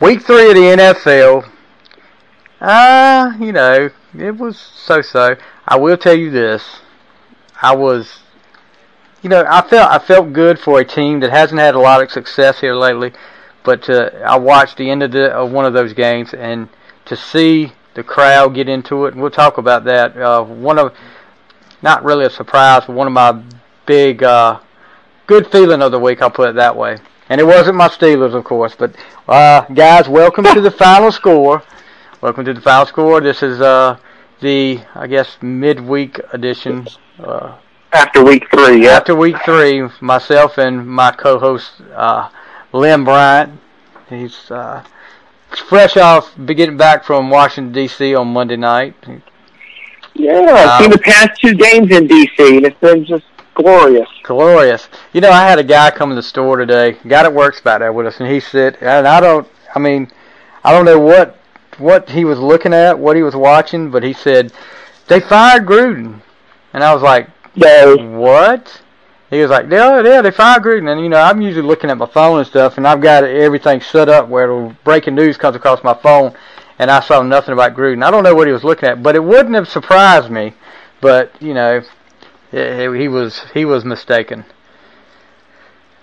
Week 3 of the NFL, it was so-so. I will tell you this. I felt good for a team that hasn't had a lot of success here lately, but I watched the end of one of those games, and to see the crowd get into it, and we'll talk about that. Not really a surprise, but one of my big good feeling of the week, I'll put it that way. And it wasn't my Steelers, of course, but guys, welcome to the final score. Welcome to the final score. This is the midweek edition. After week 3, yeah. After week 3, myself and my co-host Lynn Bryant. He's fresh off getting back from Washington, D.C. on Monday night. Yeah, I've seen the past 2 games in D.C., and it's been just glorious. I had a guy come to the store today, a guy that works back there with us, and he said, I don't know what he was looking at, what he was watching, but he said, they fired Gruden. And I was like, no. What? He was like, yeah, they fired Gruden. And, I'm usually looking at my phone and stuff, and I've got everything set up where breaking news comes across my phone, and I saw nothing about Gruden. I don't know what he was looking at, but it wouldn't have surprised me. But, yeah, he was mistaken.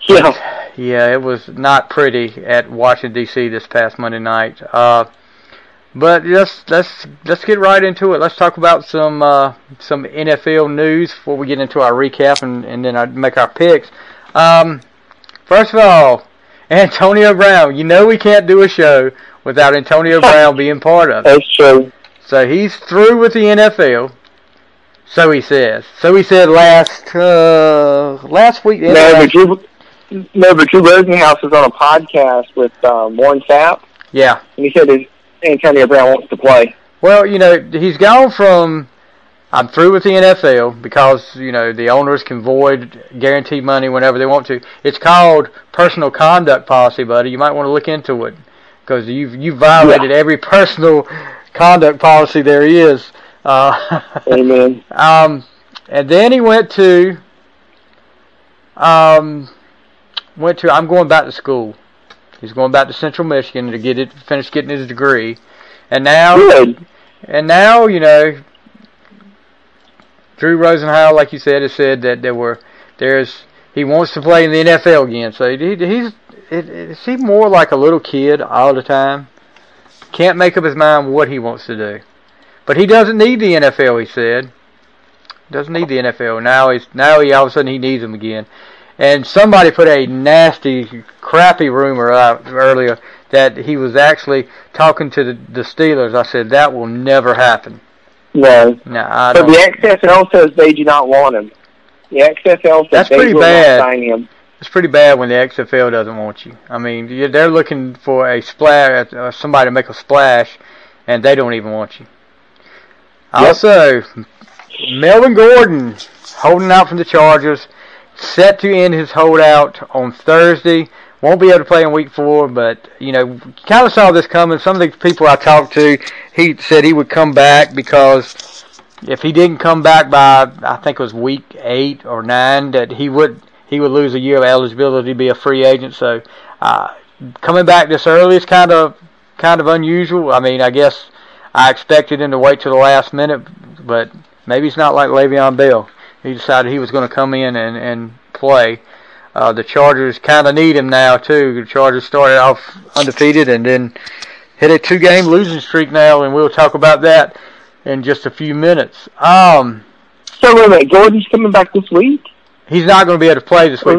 Yeah. Yeah, it was not pretty at Washington D.C. this past Monday night. But let's get right into it. Let's talk about some NFL news before we get into our recap and then I make our picks. First of all, Antonio Brown. We can't do a show without Antonio Brown being part of it. That's true. So he's through with the NFL. So he says. So he said last week. But Drew Rosenhaus was on a podcast with Warren Sapp. Yeah. And he said Antonio Brown wants to play. Well, he's gone from I'm through with the NFL because, the owners can void guaranteed money whenever they want to. It's called personal conduct policy, buddy. You might want to look into it because you violated every personal conduct policy there is. Amen. And then he went to I'm going back to school. He's going back to Central Michigan to finish getting his degree. And now, good. And now, Drew Rosenhaus, like you said, has said that he wants to play in the NFL again. So is he more like a little kid all the time? Can't make up his mind what he wants to do. But he doesn't need the NFL, he said. Doesn't need the NFL. Now he all of a sudden he needs them again. And somebody put a nasty, crappy rumor out earlier that he was actually talking to the Steelers. I said, that will never happen. No, I don't. But the XFL says they do not want him. The XFL says they will not sign him. It's pretty bad when the XFL doesn't want you. I mean, they're looking for a splash, somebody to make a splash, and they don't even want you. Also, Melvin Gordon holding out from the Chargers, set to end his holdout on Thursday. Won't be able to play in Week 4, but kind of saw this coming. Some of the people I talked to, he said he would come back because if he didn't come back by, I think it was Week 8 or 9, that he would lose a year of eligibility, be a free agent. So coming back this early is kind of unusual. I mean, I guess. I expected him to wait till the last minute, but maybe it's not like Le'Veon Bell. He decided he was going to come in and play. The Chargers kind of need him now, too. The Chargers started off undefeated and then hit a 2-game losing streak now, and we'll talk about that in just a few minutes. So, wait a minute. Gordon's coming back this week? He's not going to be able to play this week.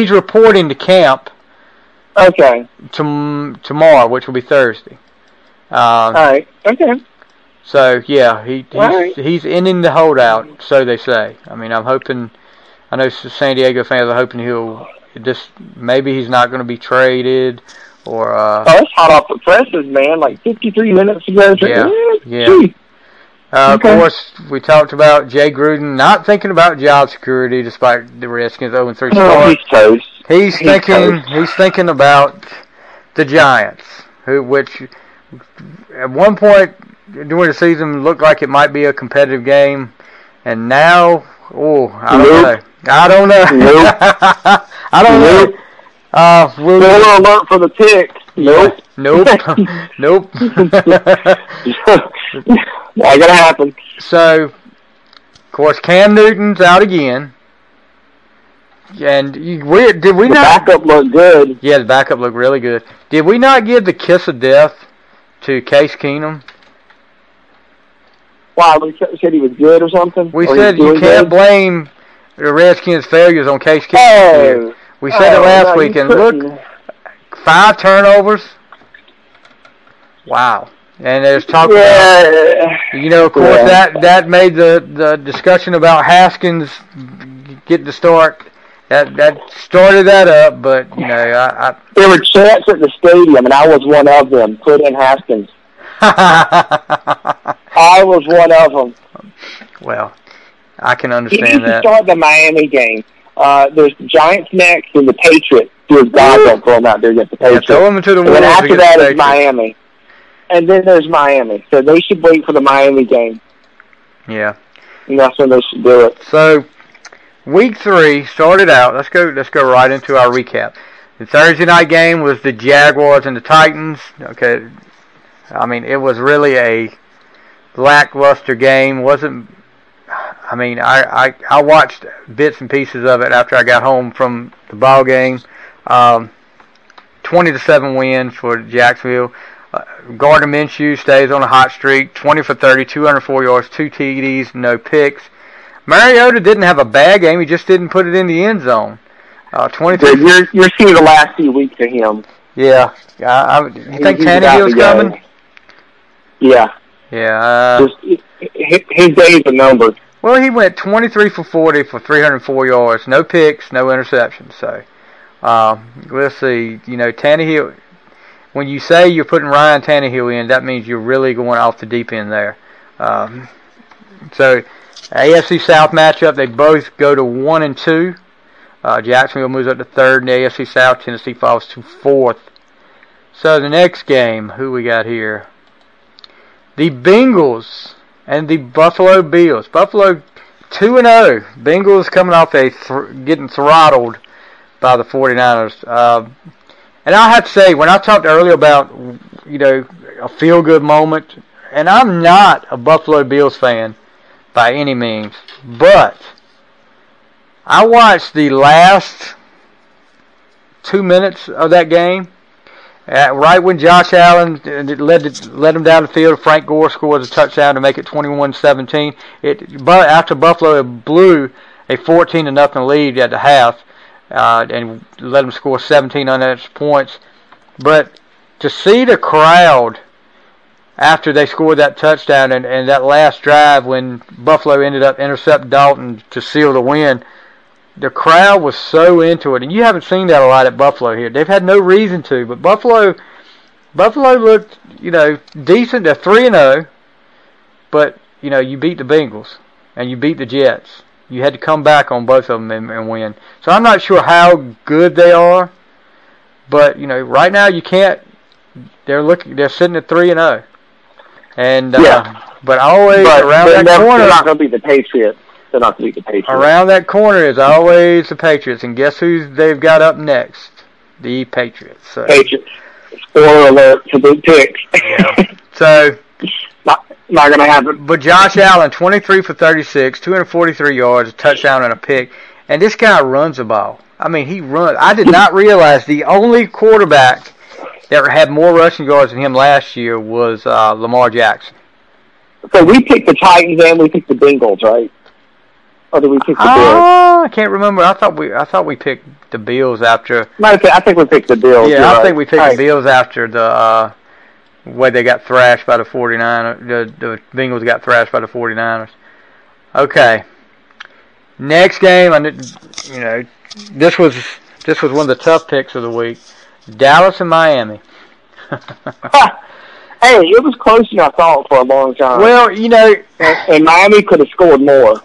He's reporting to camp tomorrow, which will be Thursday. All right. Okay. So yeah, he's ending the holdout, so they say. I mean, I'm hoping. I know San Diego fans are hoping maybe he's not going to be traded or. Oh, that's hot off the presses, man! Like 53 minutes ago. Yeah. Okay. Of course, we talked about Jay Gruden not thinking about job security, despite the Redskins 0-3 start. He's toast. He's thinking about the Giants, which. At one point during the season, looked like it might be a competitive game, and now, I don't know. Spoiler alert for the pick. Nope. Nope. Nope. Not gonna happen. So, of course, Cam Newton's out again. And did we not? The backup looked good. Yeah, the backup looked really good. Did we not give the kiss of death to Case Keenum? Wow, we said he was good or something. We said you can't blame the Redskins' failures on Case Keenum. Oh, we said it last week, and look, 5 turnovers. Wow. And there's talk about, you know, of course, that made the discussion about Haskins get the start. That started that up, but, you know, I there were chants at the stadium, and I was one of them. Put in Haskins. I was one of them. Well, I can understand that. If you start the Miami game, there's the Giants next and the Patriots. There's God don't throw them out there against the Patriots. Yeah, them to the and then after that is Miami. And then there's Miami. So they should wait for the Miami game. Yeah. And that's when they should do it. So, Week 3 started out. Let's go right into our recap. The Thursday night game was the Jaguars and the Titans. Okay. I mean, it was really a lackluster game. I watched bits and pieces of it after I got home from the ball game. 20-7 win for Jacksonville. Gardner Minshew stays on a hot streak. 20 for 30, 204 yards, 2 TDs, no picks. Mariota didn't have a bad game. He just didn't put it in the end zone. 23. You're seeing the last few weeks of him. Yeah. You think Tannehill's coming? Yeah. Yeah. His days are numbered. Well, he went 23 for 40 for 304 yards. No picks, no interceptions. So, let's see. You know, Tannehill, when you say you're putting Ryan Tannehill in, that means you're really going off the deep end there. So, AFC South matchup, they both go to 1-2. Jacksonville moves up to 3rd in the AFC South. Tennessee falls to 4th. So, the next game, who we got here? The Bengals and the Buffalo Bills. Buffalo 2-0. Bengals coming off getting throttled by the 49ers. And I have to say, when I talked earlier about, you know, a feel-good moment, and I'm not a Buffalo Bills fan by any means, but I watched the last 2 minutes of that game. Right when Josh Allen led him down the field, Frank Gore scores a touchdown to make it 21-17. But after Buffalo blew a 14-0 lead at the half and let them score 17 unanswered points, but to see the crowd after they scored that touchdown and that last drive when Buffalo ended up intercept Dalton to seal the win. The crowd was so into it, and you haven't seen that a lot at Buffalo here. They've had no reason to, but Buffalo looked, you know, decent. They're 3-0, but, you know, you beat the Bengals, and you beat the Jets. You had to come back on both of them and win. So I'm not sure how good they are, but, you know, right now you can't. They're sitting at 3-0, and but always around that corner. They're not going to be the Patriots. Around that corner is always the Patriots, and guess who they've got up next? The Patriots. So. Patriots. Spoiler alert for big picks. Yeah. So not gonna happen. But Josh Allen, 23 for 36, 243 yards, a touchdown and a pick, and this guy runs the ball. I mean, he runs. I did not realize the only quarterback that had more rushing yards than him last year was Lamar Jackson. So we picked the Titans and we picked the Bengals, right? Or did we pick the Bills? I can't remember. I thought we picked the Bills after. I think we picked the Bills. Yeah, I think we picked the Bills after the way they got thrashed by the 49ers. The Bengals got thrashed by the 49ers. Okay. Next game, you know, this was one of the tough picks of the week. Dallas and Miami. Hey, it was closer than I thought for a long time. Well, you know, and Miami could have scored more.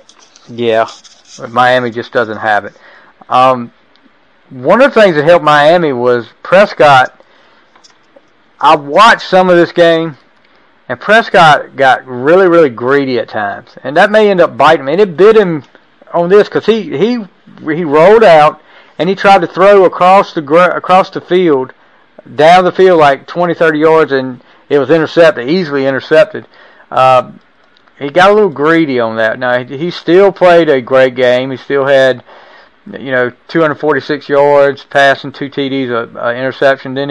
Yeah, but Miami just doesn't have it. One of the things that helped Miami was Prescott. I watched some of this game, and Prescott got really, really greedy at times, and that may end up biting him. And it bit him on this because he rolled out and he tried to throw across the field down the field like 20, 30 yards, and it was intercepted, easily intercepted. He got a little greedy on that. Now, he still played a great game. He still had, 246 yards, passing, 2 TDs, an interception. Then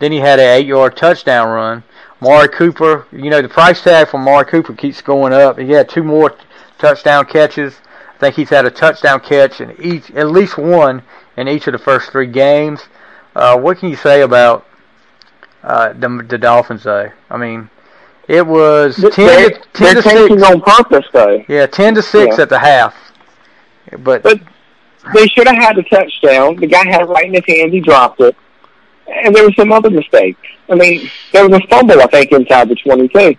he had an 8-yard touchdown run. Amari Cooper, the price tag for Amari Cooper keeps going up. He had 2 more touchdown catches. I think he's had a touchdown catch in at least one in each of the first 3 games. What can you say about the Dolphins, though? I mean, it was 10 to 6. They're tanking on purpose, though. Yeah, 10 to 6 at the half. But they should have had the touchdown. The guy had it right in his hand. He dropped it. And there was some other mistake. I mean, there was a fumble, I think, inside the 22.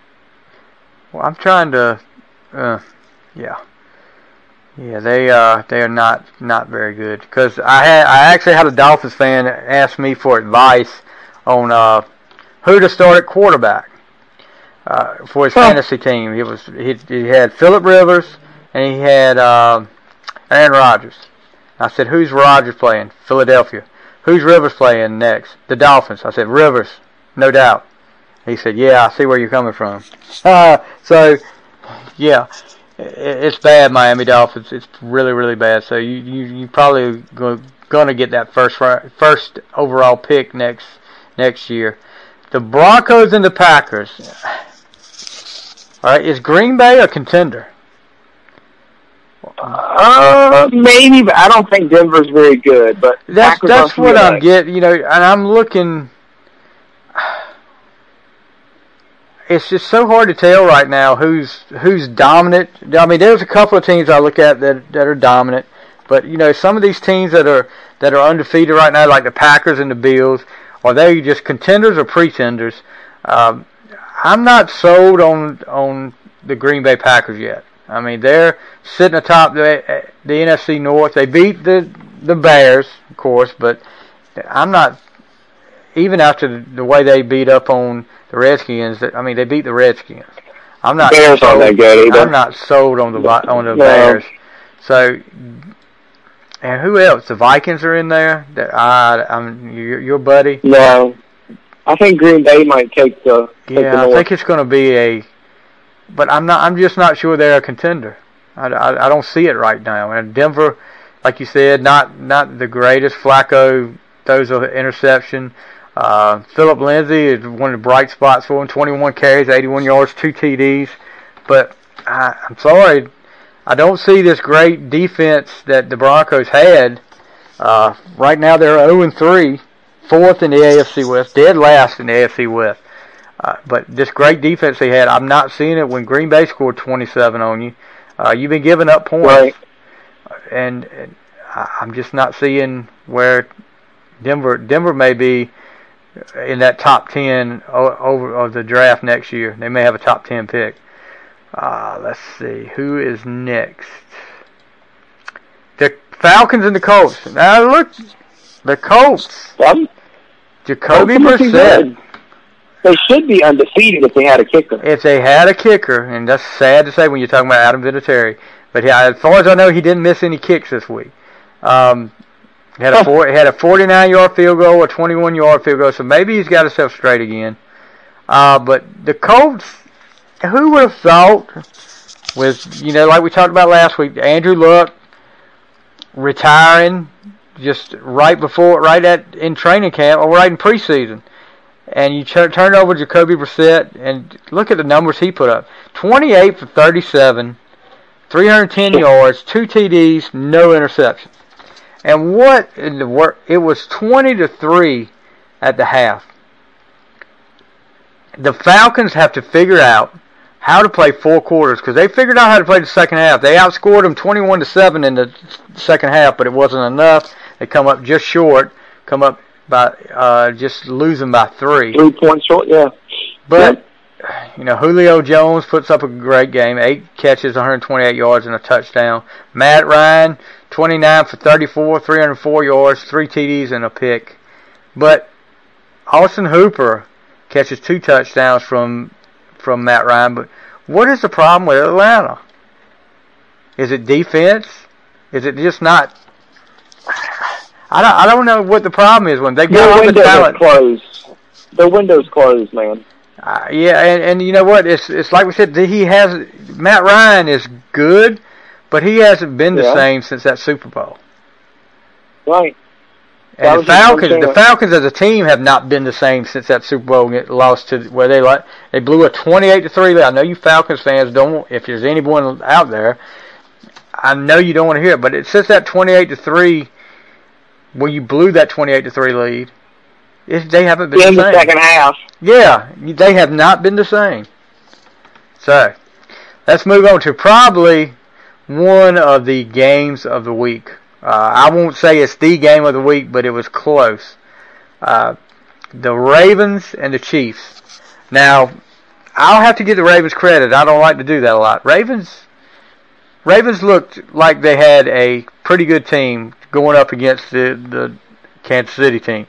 Well, I'm trying to, they are not very good. Because I actually had a Dolphins fan ask me for advice on who to start at quarterback for his fantasy team. He had Phillip Rivers and he had Aaron Rodgers. I said, who's Rodgers playing? Philadelphia. Who's Rivers playing next? The Dolphins. I said, Rivers, no doubt. He said, yeah, I see where you're coming from. It's bad, Miami Dolphins. It's really, really bad. So you probably going to get that first overall pick next year. The Broncos and the Packers. All right, is Green Bay a contender? Maybe, but I don't think Denver's very good. But that's what I'm getting, and I'm looking. It's just so hard to tell right now who's dominant. I mean, there's a couple of teams I look at that are dominant, but some of these teams that are undefeated right now, like the Packers and the Bills, are they just contenders or pretenders? I'm not sold on the Green Bay Packers yet. I mean, they're sitting atop the NFC North. They beat the Bears, of course, but I'm not, even after the way they beat up on the Redskins. I mean, they beat the Redskins. I'm not Bears sold, aren't that good either. I'm not sold on the Bears. So, and who else? The Vikings are in there. I'm your buddy. No, I think Green Bay might take the. Yeah, I think it's going to be a. But I'm not. I'm just not sure they're a contender. I don't see it right now. And Denver, like you said, not the greatest. Flacco throws an interception. Philip Lindsay is one of the bright spots for him. 21 carries, 81 yards, 2 TDs. But I'm sorry, I don't see this great defense that the Broncos had. Right now they're 0-3, fourth in the AFC West, dead last in the AFC West. But this great defense they had, I'm not seeing it when Green Bay scored 27 on you. You've been giving up points, right. And I'm just not seeing where Denver may be in that top 10 over of the draft next year. They may have a top 10 pick. Let's see who is next. The Falcons and the Colts. Now look, the Colts. Jacoby Brissett. They should be undefeated if they had a kicker. If they had a kicker, and that's sad to say when you're talking about Adam Vinatieri. But as far as I know, he didn't miss any kicks this week. Had a 49-yard field goal, a 21-yard field goal, so maybe he's got himself straight again. But the Colts, who would have thought, with like we talked about last week, Andrew Luck retiring just in training camp or right in preseason. And you turn over Jacoby Brissett, and look at the numbers he put up. 28 for 37, 310 yards, 2 TDs, no interceptions. And what in the world? It was 20-3 at the half. The Falcons have to figure out how to play 4 quarters, because they figured out how to play the second half. They outscored them 21-7 in the second half, but it wasn't enough. They come up just short, by just losing by 3. 3 points short, yeah. But, Julio Jones puts up a great game. 8 catches, 128 yards, and a touchdown. Matt Ryan, 29 for 34, 304 yards, 3 TDs, and a pick. But Austin Hooper catches 2 touchdowns from Matt Ryan. But what is the problem with Atlanta? Is it defense? Is it just not... I don't know what the problem is when they got all the talent. The window's closed, man. Yeah, and you know what? It's like we said. Matt Ryan is good, but he hasn't been the same since that Super Bowl. Right. And the Falcons as a team have not been the same since that Super Bowl loss to where they blew a 28-3 lead. I know you Falcons fans don't. If there's anyone out there, I know you don't want to hear it, but it since that 28-3, when you blew that 28-3 lead, they haven't been the same. In the second half. Yeah, they have not been the same. So, let's move on to probably one of the games of the week. I won't say it's the game of the week, but it was close. The Ravens and the Chiefs. Now, I'll have to give the Ravens credit. I don't like to do that a lot. Ravens looked like they had a pretty good team going up against the Kansas City team.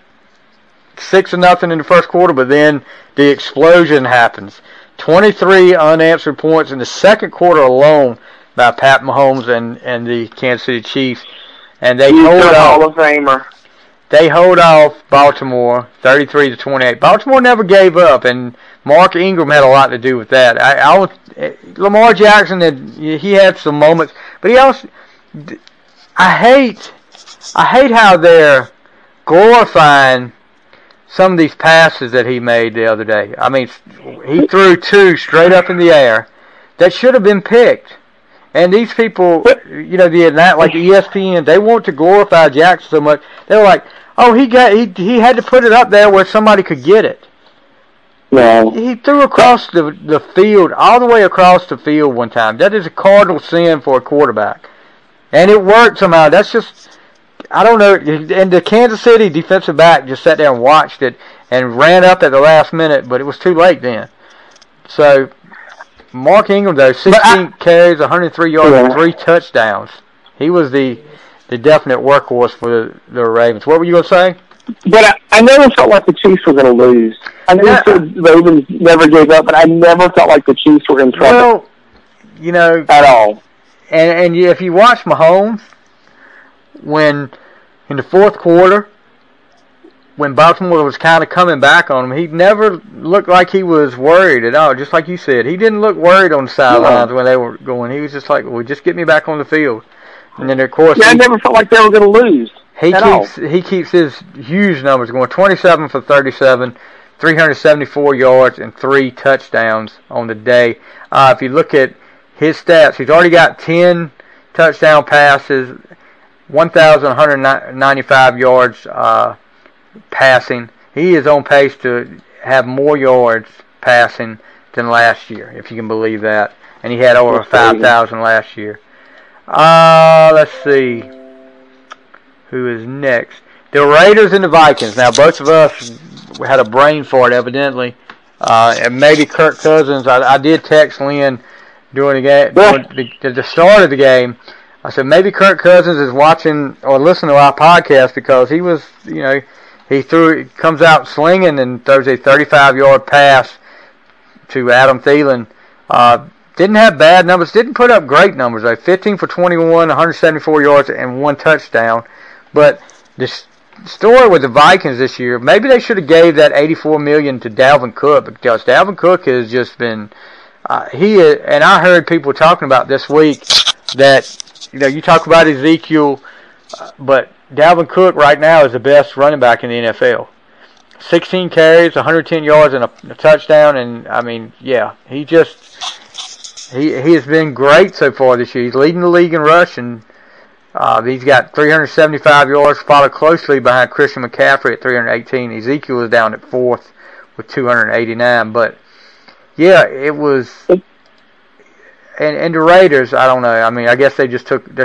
6-0 in the first quarter, but then the explosion happens. 23 unanswered points in the second quarter alone by Pat Mahomes and the Kansas City Chiefs. And they hold off Baltimore 33-28. Baltimore never gave up, and Mark Ingram had a lot to do with that. Lamar Jackson, he had some moments, but he also. I hate how they're glorifying some of these passes that he made the other day. I mean, he threw two straight up in the air that should have been picked. And these people, you know, like the ESPN, they want to glorify Jackson so much. They're like, oh, he had to put it up there where somebody could get it. No. He threw across the field, all the way across the field one time. That is a cardinal sin for a quarterback. And it worked somehow. That's just, I don't know. And the Kansas City defensive back just sat there and watched it and ran up at the last minute, but it was too late then. So, Mark Ingram, though, 16 carries, 103 yards, and 3 touchdowns. He was the definite workhorse for the Ravens. What were you going to say? But I never felt like the Chiefs were going to lose. I know you said the Ravens never gave up, but I never felt like the Chiefs were in trouble. Well, you know, at all. And if you watch Mahomes, when in the fourth quarter, when Baltimore was kind of coming back on him, he never looked like he was worried at all, just like you said. He didn't look worried on the sidelines when they were going. He was just like, well, just get me back on the field. And then, of course... Yeah, I never felt like they were going to lose He keeps his huge numbers going, 27 for 37, 374 yards, and 3 touchdowns on the day. If you look at his stats, he's already got 10 touchdown passes, 1,195 yards passing. He is on pace to have more yards passing than last year, if you can believe that. And he had over 5,000 last year. Let's see. Who is next? The Raiders and the Vikings. Now, both of us had a brain fart, evidently. And maybe Kirk Cousins. I did text Lynn during the game, at the start of the game. I said, maybe Kirk Cousins is watching or listening to our podcast because he was, you know, comes out slinging and throws a 35-yard pass to Adam Thielen. Didn't have bad numbers. Didn't put up great numbers, though. 15 for 21, 174 yards, and 1 touchdown. But the story with the Vikings this year, maybe they should have gave that $84 million to Dalvin Cook because Dalvin Cook has just been and I heard people talking about this week that, you know, you talk about Ezekiel, but Dalvin Cook right now is the best running back in the NFL. 16 carries, 110 yards, and a touchdown. And, I mean, yeah, he has been great so far this year. He's leading the league in rushing. He's got 375 yards, followed closely behind Christian McCaffrey at 318. Ezekiel is down at fourth with 289. But, yeah, it was... And the Raiders, I don't know. I mean, I guess they're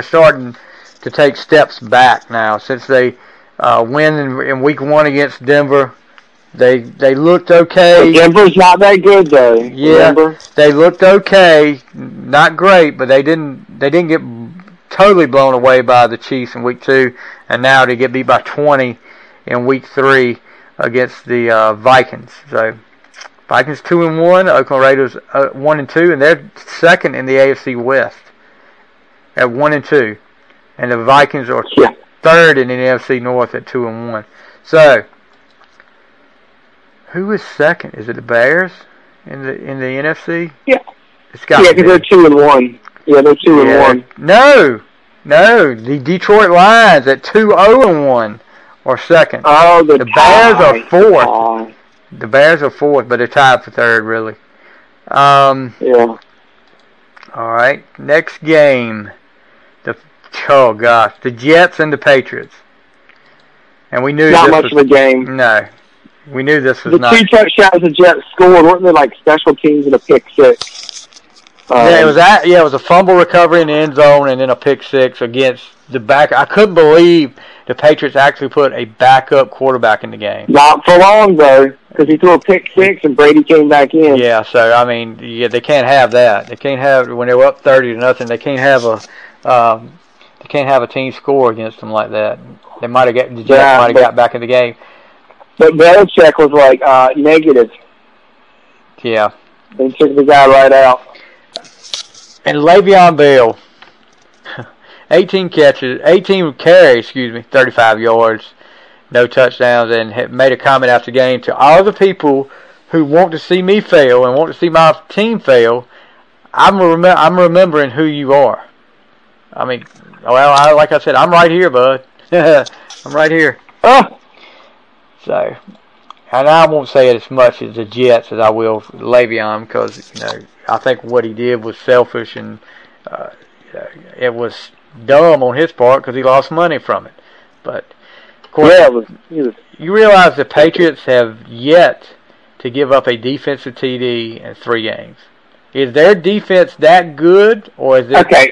starting to take steps back now since they win in Week 1 against Denver. They looked okay. Denver's not that good though. Yeah, remember? They looked okay, not great, but they didn't get totally blown away by the Chiefs in Week 2, and now they get beat by 20 in Week 3 against the Vikings. So. Vikings 2-1, Oakland Raiders 1-2, and they're second in the AFC West at 1-2, and the Vikings are third in the NFC North at 2-1. So, who is second? Is it the Bears in the NFC? Yeah. It's got to be. They're 2-1. Yeah, they're 2-1. No, the Detroit Lions at 2-0-1 are second. Oh, the Bears are fourth. Oh. The Bears are fourth, but they're tied for third, really. Yeah. All right, next game. The Jets and the Patriots. And we knew not this much was, of a game. No, we knew this was not. The two touchdowns the Jets scored weren't they like special teams and a pick six? It was a fumble recovery in the end zone and then a pick six against the back. I couldn't believe the Patriots actually put a backup quarterback in the game. Not for long though, because he threw a pick six and Brady came back in. Yeah, so I mean, they can't have that. They can't have when they're up 30-0. They can't have a team score against them like that. They might have got back in the game. But Belichick was like negative. Yeah, they took the guy right out. And Le'Veon Bell, 18 carries, 35 yards, no touchdowns, and made a comment after the game to all the people who want to see me fail and want to see my team fail. I'm remembering who you are. I mean, like I said, I'm right here, bud. I'm right here. Oh. So, and I won't say it as much as the Jets as I will Le'Veon because, I think what he did was selfish and it was dumb on his part because he lost money from it. But, of course, you realize the Patriots have yet to give up a defensive TD in 3 games. Is their defense that good, or is it... Okay,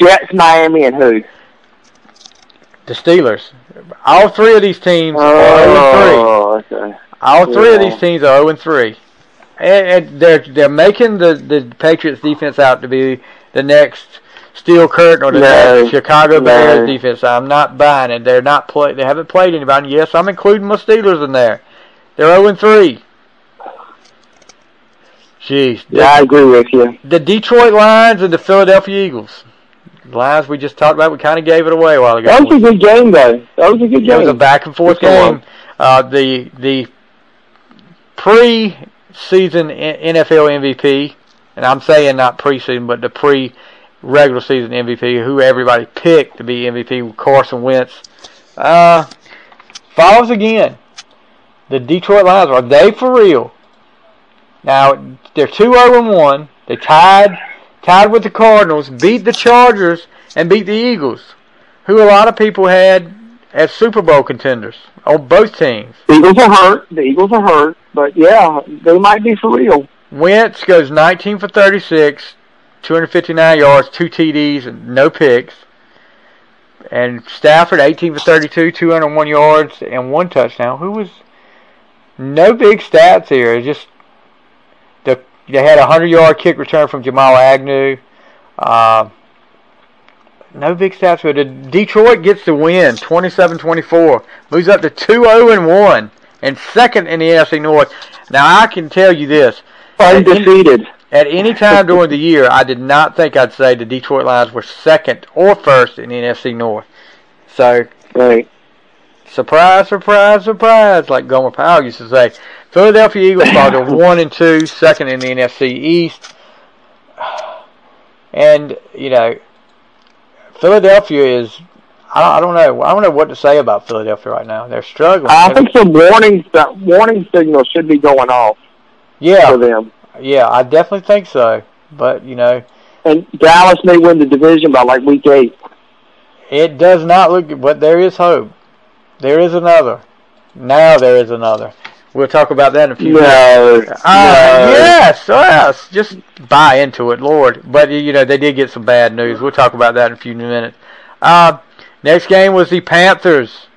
Jets, Miami, and who? The Steelers. All three of these teams are 0-3. Okay. All three of these teams are 0-3. And they're making the Patriots defense out to be the next Steel Curtain or the next Chicago Bears defense. I'm not buying it. They're not they haven't played anybody. Yes, I'm including my Steelers in there. They're 0-3. Jeez. I agree with you. The Detroit Lions and the Philadelphia Eagles. Lions we just talked about. We kind of gave it away a while ago. That was a good game, though. It was a back-and-forth game. The pre-season NFL MVP, and I'm saying not preseason, but the pre-regular season MVP, who everybody picked to be MVP, Carson Wentz, falls again. The Detroit Lions, are they for real? Now, they're 2-0-1. They tied with the Cardinals, beat the Chargers, and beat the Eagles, who a lot of people had as Super Bowl contenders on both teams. The Eagles are hurt, but yeah, they might be for real. Wentz goes 19 for 36, 259 yards, 2 TDs, and no picks. And Stafford, 18 for 32, 201 yards, and 1 touchdown. No big stats here, they had a 100-yard kick return from Jamal Agnew. No big stats for it. Detroit gets the win, 27-24. Moves up to 2-0-1 and second in the NFC North. Now, I can tell you this. Undefeated. At any time during the year, I did not think I'd say the Detroit Lions were second or first in the NFC North. So, right. Surprise, surprise, surprise, like Gomer Powell used to say. Philadelphia Eagles fall to 1-2, second in the NFC East. And, Philadelphia is, I don't know what to say about Philadelphia right now. They're struggling. I think some warning signals should be going off for them. Yeah, I definitely think so. But, And Dallas may win the division by like week 8. It does not look good, but there is hope. There is another. Now there is another. We'll talk about that in a few minutes. Yes. Just buy into it, Lord. But, they did get some bad news. We'll talk about that in a few minutes. Next game was the Panthers.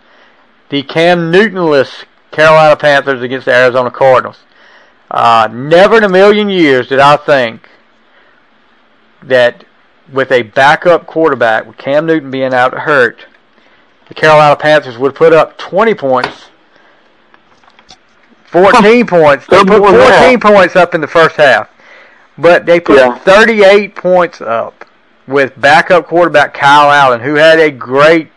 The Cam Newton-less Carolina Panthers against the Arizona Cardinals. Never in a million years did I think that with a backup quarterback, with Cam Newton being out hurt, the Carolina Panthers would put up 20 points, 14 points. They put 14 points up in the first half. But they put 38 points up with backup quarterback Kyle Allen, who had a great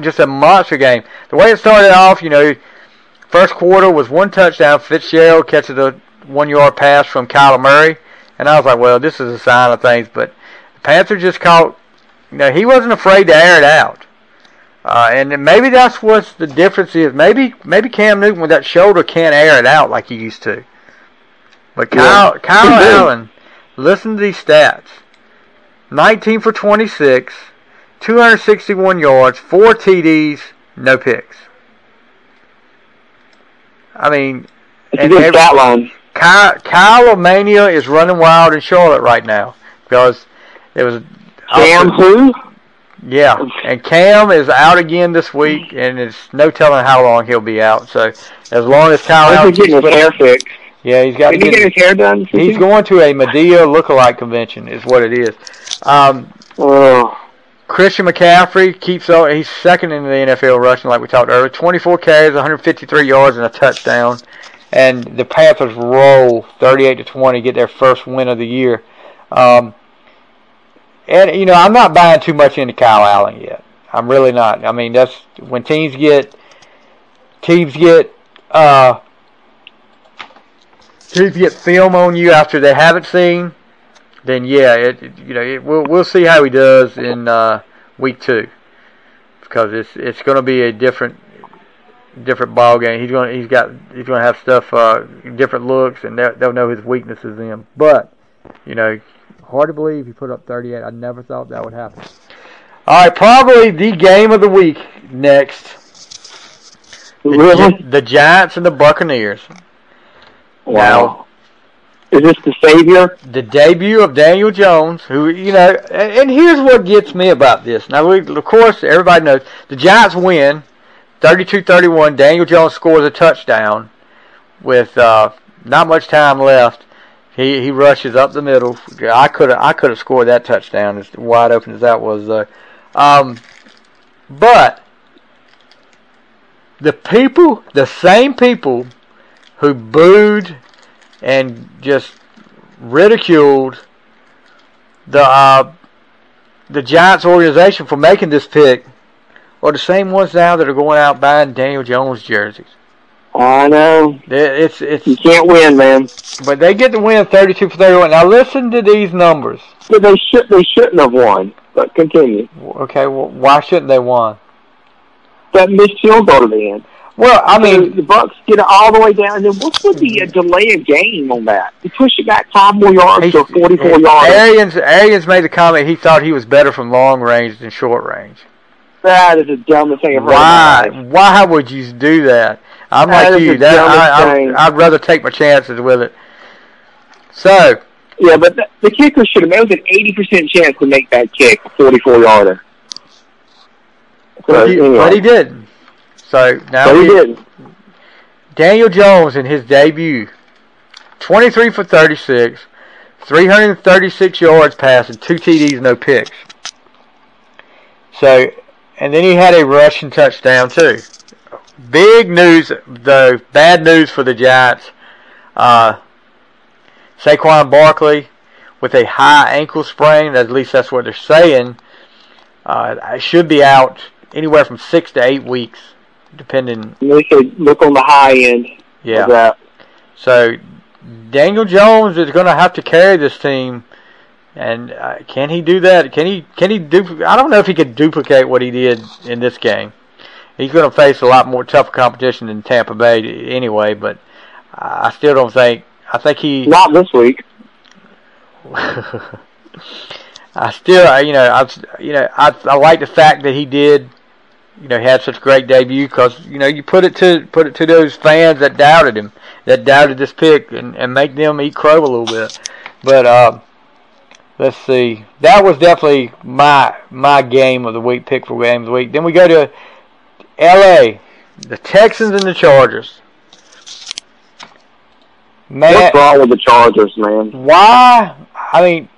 just a monster game. The way it started off, first quarter was one touchdown. Fitzgerald catches a 1-yard pass from Kyler Murray. And I was like, well, this is a sign of things. But the Panthers just caught, he wasn't afraid to air it out. And maybe that's what the difference is. Maybe Cam Newton with that shoulder can't air it out like he used to. But Kyle Allen, listen to these stats. 19 for 26, 261 yards, 4 TDs, no picks. I mean, and Kyle-mania is running wild in Charlotte right now because it was Cam who? Yeah, and Cam is out again this week, and it's no telling how long he'll be out. So as long as Kyle Allen keeps his hair fixed, yeah, he's got. Did he get his hair done? He's going to a Medea lookalike convention, is what it is. Christian McCaffrey keeps on. He's second in the NFL rushing, like we talked earlier. 24 carries, 153 yards, and a touchdown. And the Panthers roll 38-20, get their first win of the year. And, I'm not buying too much into Kyle Allen yet. I'm really not. I mean, that's when teams get film on you after they haven't seen, then, yeah, we'll see how he does in week two because it's going to be a different ball game. He's gonna have stuff different looks, and they'll know his weaknesses in. But hard to believe he put up 38. I never thought that would happen. All right, probably the game of the week next. Really? The Giants and the Buccaneers. Wow. Now, is this the savior? The debut of Daniel Jones, who and here's what gets me about this. Now, of course, everybody knows the Giants win. 32-31, Daniel Jones scores a touchdown with not much time left. He rushes up the middle. I could have scored that touchdown as wide open as that was. But the same people who booed and just ridiculed the Giants organization for making this pick, or the same ones now that are going out buying Daniel Jones jerseys. I know. It's you can't win, man. But they get to win 32-31. Now listen to these numbers. But they shouldn't have won. But continue. Okay, well, why shouldn't they won? That missed field goal to the end. Well, I mean, the Bucks get it all the way down, and then what would be a delay of game on that? They push it back 5 more yards to 44 yards. Arians made the comment he thought he was better from long range than short range. That is the dumbest thing I've heard. Why would you do that? I'm like you. I'd rather take my chances with it. So. Yeah, but the kicker should have. There was an 80% chance to make that kick, 44-yarder. But he didn't. So he didn't. Daniel Jones in his debut, 23 for 36, 336 yards passing, 2 TDs, no picks. So. And then he had a rushing touchdown, too. Big news, though, bad news for the Giants. Saquon Barkley with a high ankle sprain, at least that's what they're saying, should be out anywhere from 6 to 8 weeks, depending. They should look on the high end. Yeah. Of that. So Daniel Jones is going to have to carry this team. And can he do that? I don't know if he could duplicate what he did in this game. He's going to face a lot more tougher competition than Tampa Bay anyway, but I still don't think... I think he... Not this week. I still, I like the fact that he did, had such a great debut because, you put it to those fans that doubted him, that doubted this pick, and make them eat crow a little bit. But... let's see. That was definitely my game of the week, pick for game of the week. Then we go to L.A., the Texans and the Chargers. Man, what's wrong with the Chargers, man? Why? I mean,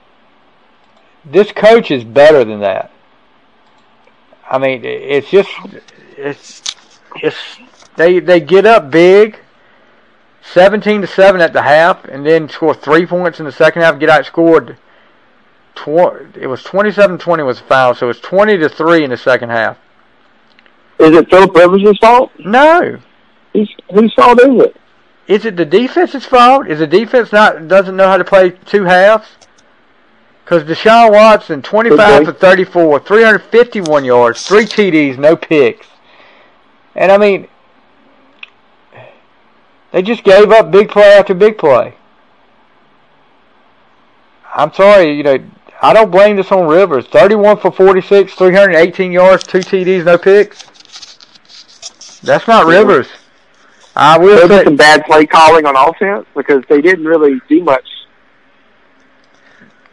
this coach is better than that. I mean, it's just they get up big. 17-7 at the half, and then score 3 points in the second half. Get outscored. It was 27-20 was the final, so it was 20-3 in the second half. Is it Phillip Rivers' fault? No. Whose fault is it? Is it the defense's fault? Is the defense doesn't know how to play two halves? Because Deshaun Watson, 25 for 34, 351 yards, 3 TDs, no picks. And, I mean, they just gave up big play after big play. I'm sorry, I don't blame this on Rivers. 31 for 46, 318 yards, 2 TDs, no picks. That's not Rivers. I will say. There's some bad play calling on offense because they didn't really do much.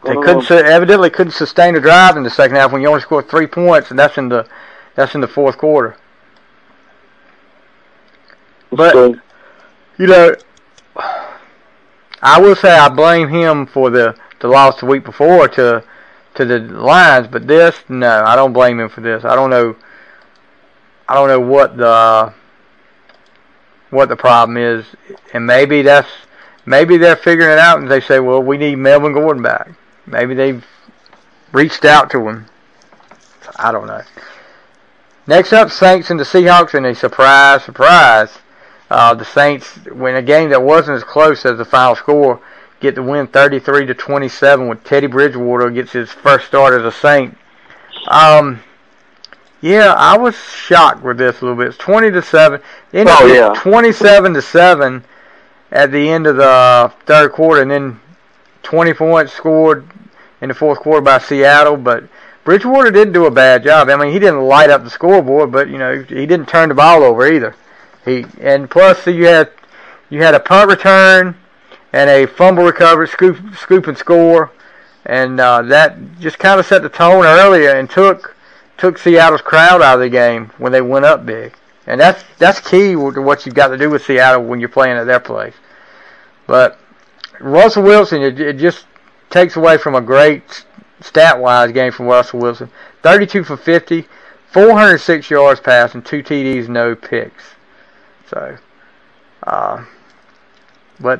They evidently couldn't sustain a drive in the second half when you only scored 3 points, and that's in the fourth quarter. But I will say I blame him for the loss the week before to the Lions, but I don't blame him for this. I don't know what the problem is, and maybe they're figuring it out and they say, well, we need Melvin Gordon back. Maybe they've reached out to him. I don't know. Next up, Saints and the Seahawks, and a surprise, surprise. The Saints, in a game that wasn't as close as the final score, get the win 33-27 with Teddy Bridgewater gets his first start as a Saint. Yeah, I was shocked with this a little bit. It's 20-7. Oh, yeah. 27-7 at the end of the third quarter, and then 20 points scored in the fourth quarter by Seattle, but Bridgewater didn't do a bad job. I mean, he didn't light up the scoreboard, but he didn't turn the ball over either. And plus you had a punt return and a fumble recovery, scoop and score, and that just kind of set the tone earlier and took Seattle's crowd out of the game when they went up big. And that's key to what you've got to do with Seattle when you're playing at their place. But Russell Wilson, it just takes away from a great stat-wise game from Russell Wilson. 32 for 50, 406 yards passing, 2 TDs, no picks. So, but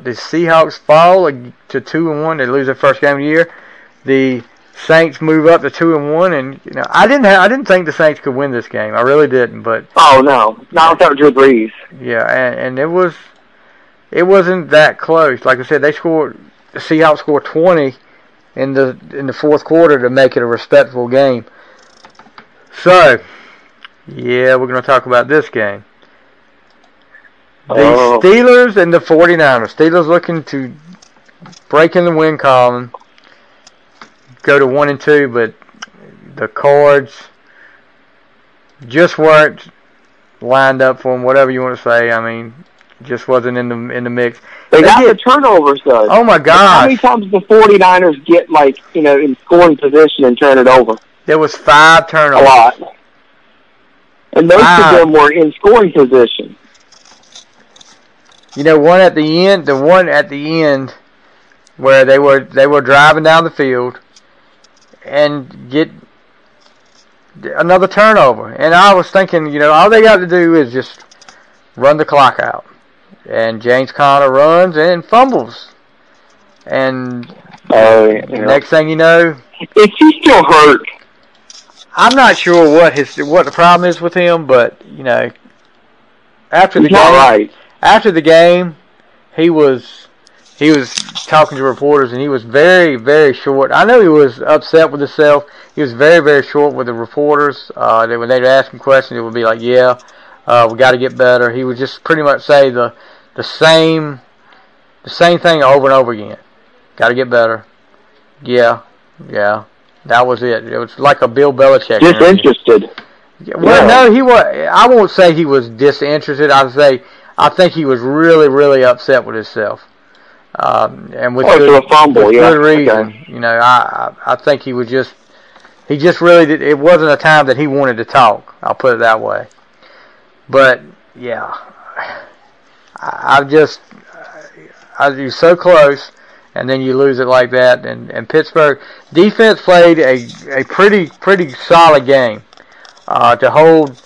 the Seahawks fall to 2-1. They lose their first game of the year. The Saints move up to 2-1, and I didn't think the Saints could win this game. I really didn't. But oh no, not without Drew Brees. Yeah, and it wasn't that close. Like I said, the Seahawks scored 20 in the fourth quarter to make it a respectable game. So, yeah, we're going to talk about this game. The Steelers and the 49ers. Steelers looking to break in the win column, go to 1-2, but the cards just weren't lined up for them. Whatever you want to say, I mean, just wasn't in the mix. They got the turnovers though. Oh my gosh! How many times the 49ers get in scoring position and turn it over? There was 5 turnovers. A lot, and most of them were in scoring position. The one at the end. Where they were driving down the field and get another turnover. And I was thinking, all they got to do is just run the clock out. And James Conner runs and fumbles. And next thing you know... Is he still hurt? I'm not sure what the problem is with him, but, after the game, he was talking to reporters, and he was very, very short. I know he was upset with himself. He was very, very short with the reporters. When they'd ask him questions, it would be like, yeah, we got to get better. He would just pretty much say the same thing over and over again. Got to get better. Yeah. That was it. It was like a Bill Belichick. Disinterested. Well, no, he was. I won't say he was disinterested. I think he was really, really upset with himself. And with good, a fumble, with good reason, okay. I think he was just really did. It wasn't a time that he wanted to talk. I'll put it that way. But yeah, you're so close, and then you lose it like that. And Pittsburgh defense played a pretty solid game to hold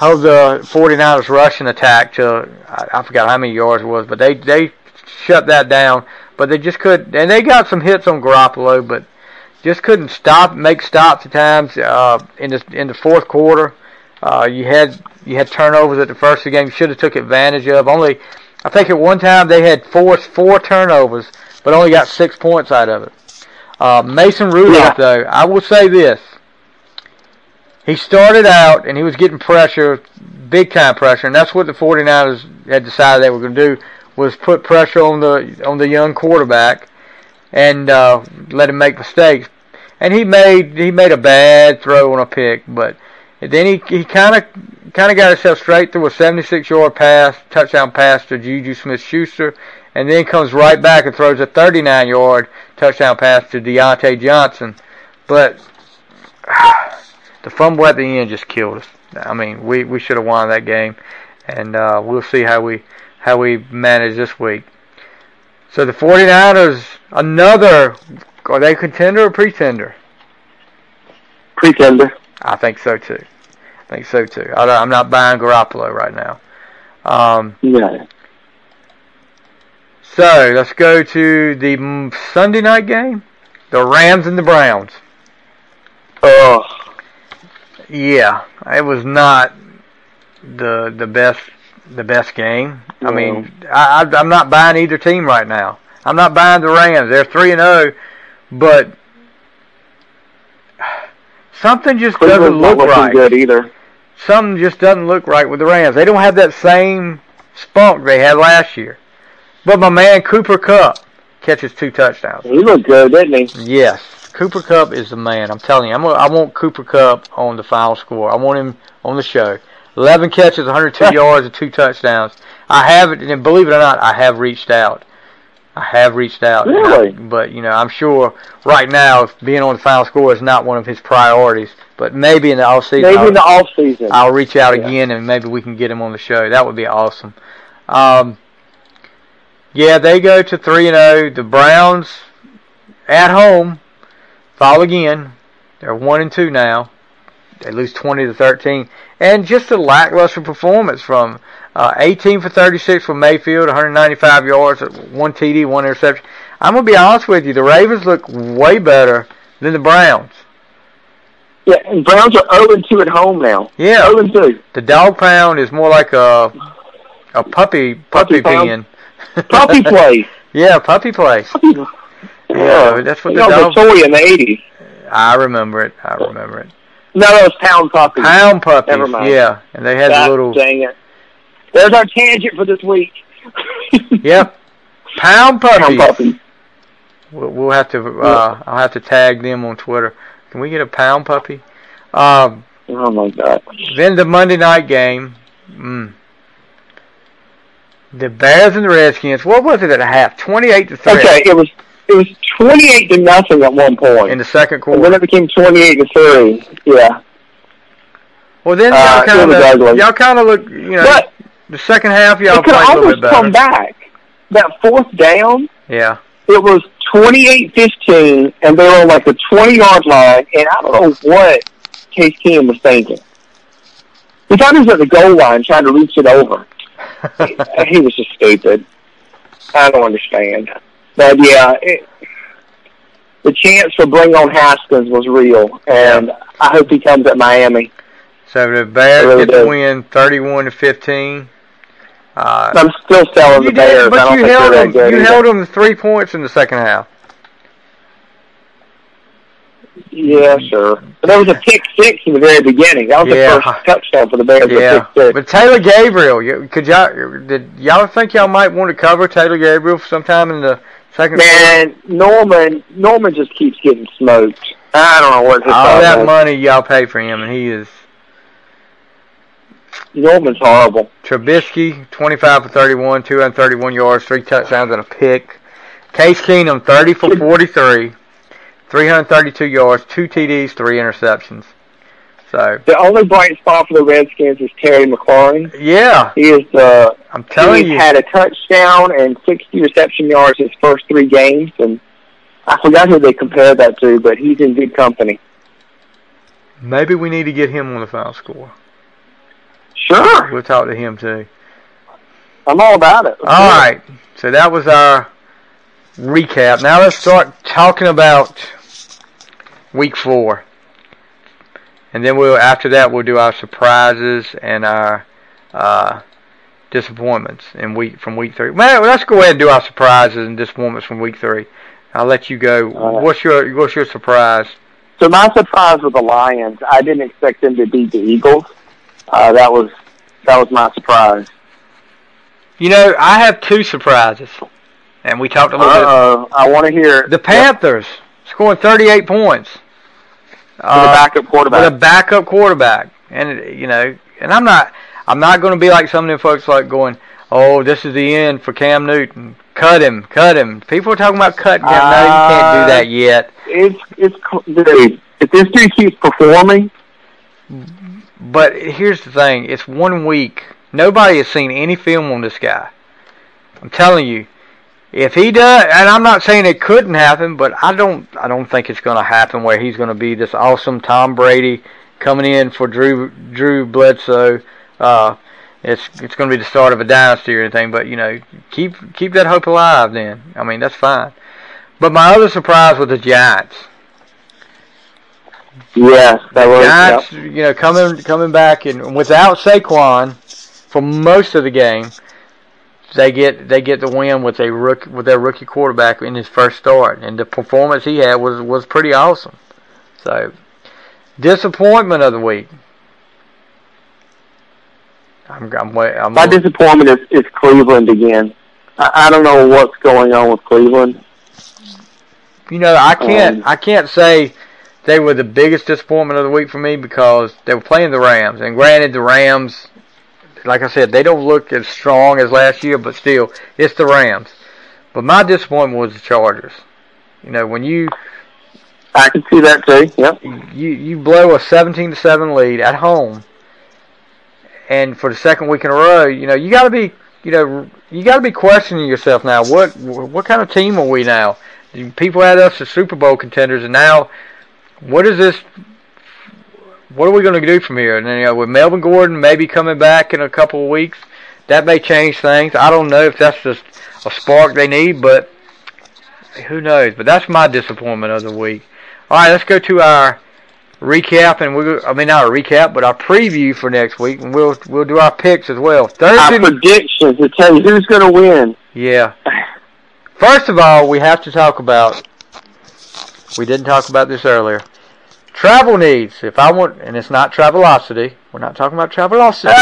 the 49ers rushing attack to I forgot how many yards it was, but they shut that down, but they just couldn't, and they got some hits on Garoppolo, but just couldn't make stops at times in the fourth quarter. You had turnovers at the first of the game. You should have took advantage of. Only, I think at one time they had four turnovers, but only got 6 points out of it. Mason Rudolph, though, I will say this. He started out, and he was getting pressure, big-time pressure, and that's what the 49ers had decided they were going to do, was put pressure on the young quarterback and let him make mistakes. And he made a bad throw on a pick, but then he kind of got himself straight through a 76-yard pass, touchdown pass to Juju Smith-Schuster, and then comes right back and throws a 39-yard touchdown pass to Deontay Johnson. But the fumble at the end just killed us. I mean, we should have won that game, and we'll see how we manage this week. So the 49ers, are they contender or pretender? Pretender. I think so, too. I'm not buying Garoppolo right now. Yeah. So let's go to the Sunday night game, the Rams and the Browns. Oh. Yeah, it was not the best game. No. I mean, I'm not buying either team right now. I'm not buying the Rams. They're 3-0, but something just doesn't look right. Good either. Something just doesn't look right with the Rams. They don't have that same spunk they had last year. But my man Cooper Kupp catches two touchdowns. He looked good, didn't he? Yes. Cooper Kupp is the man. I'm telling you, I want Cooper Kupp on the final score. I want him on the show. 11 catches, 102 yards, and two touchdowns. I have it, and believe it or not, I have reached out. Really? But, I'm sure right now being on the final score is not one of his priorities. But maybe in the offseason. I'll reach out again, and maybe we can get him on the show. That would be awesome. Yeah, they go to 3-0. The Browns at home fall again. They're 1-2 now. They lose 20-13, and just a lackluster performance from 18 for 36 from Mayfield, 195 yards, one TD, one interception. I'm gonna be honest with you. The Ravens look way better than the Browns. Yeah, and Browns are 0-2 at home now. Yeah, 0-2. The dog pound is more like a puppy pen. Puppy play. Yeah, puppy play. Yeah, that's what the toy in the 80s. I remember it. No, it was pound puppies. Pound puppies. Never mind. Yeah, and they had the little. Dang it! There's our tangent for this week. Yep. Pound puppies. Pound puppies. We'll have to. I'll have to tag them on Twitter. Can we get a pound puppy? Oh my God! Then the Monday night game. The Bears and the Redskins. What was it at a half? 28-3. Okay, it was 28-0 at one point in the second quarter. And then it became 28-3. Yeah. Well, then y'all kind of look. But the second half y'all played a little bit better. Come back. That fourth down. Yeah. It was 28-15, and they were on like the 20-yard line, and I don't know what Case Keenum was thinking. He thought he was at the goal line trying to reach it over. He was just stupid. I don't understand. But yeah, the chance to bring on Haskins was real, and I hope he comes at Miami. So the Bears get the win, 31-15. I'm still selling the Bears. But I don't think they're that good. You held them 3 points in the second half. Yeah, sure. But there was a pick six in the very beginning. That was the first touchdown for the Bears. Yeah. Pick six. But Taylor Gabriel, did y'all think y'all might want to cover Taylor Gabriel sometime in the second quarter? Man, Norman just keeps getting smoked. I don't know what his problem is. All that money y'all pay for him, and he is. Norman's horrible. Trubisky, 25 for 31, 231 yards, three touchdowns, and a pick. Case Keenum, 30 for 43. 332 yards, two TDs, three interceptions. So the only bright spot for the Redskins is Terry McLaurin. Yeah, he is. I'm telling you, he had a touchdown and 60 reception yards his first three games, and I forgot who they compared that to, but he's in good company. Maybe we need to get him on the final score. Sure, we'll talk to him too. I'm all about it. All right, so that was our recap. Now let's start talking about Week 4. And then we'll, after that, we'll do our surprises and our disappointments in week three. Well, let's go ahead and do our surprises and disappointments from week three. I'll let you go. Right. What's your surprise? So my surprise was the Lions. I didn't expect them to beat the Eagles. That was my surprise. You know, I have two surprises, and we talked a little bit. I want to hear the Panthers scoring 38 points. With a backup quarterback. With a backup quarterback, and you know, and I'm not going to be like some of them folks like going, oh, this is the end for Cam Newton. Cut him. People are talking about cutting him. No, you can't do that yet. It's if this dude keeps performing. But here's the thing: it's 1 week. Nobody has seen any film on this guy. I'm telling you, if he does, and I'm not saying it couldn't happen, but I don't think it's going to happen where he's going to be this awesome Tom Brady coming in for Drew Bledsoe. It's going to be the start of a dynasty or anything, but you know, keep that hope alive. Then I mean that's fine. But my other surprise was the Giants. Yes, that was. Giants, yep. You know, coming back and without Saquon for most of the game, they get the win with their rookie quarterback in his first start, and the performance he had was pretty awesome. So, disappointment of the week. My disappointment is Cleveland again. I don't know what's going on with Cleveland. You know, I can't say they were the biggest disappointment of the week for me because they were playing the Rams. And granted, the Rams, like I said, they don't look as strong as last year, but still, it's the Rams. But my disappointment was the Chargers. You know, when you... I can see that too, yep. You blow a 17-7 lead at home. And for the second week in a row, you know, you got to be questioning yourself now. What kind of team are we now? People had us as Super Bowl contenders, and now what is this? What are we going to do from here? And then, you know, with Melvin Gordon maybe coming back in a couple of weeks, that may change things. I don't know if that's just a spark they need, but who knows? But that's my disappointment of the week. All right, let's go to our recap, and our preview for next week, and we'll do our picks as well. Thursday, our predictions to tell you who's going to win. Yeah. First of all, we have to talk about. We didn't talk about this earlier. Travel needs. If I want, and it's not Travelocity. We're not talking about Travelocity.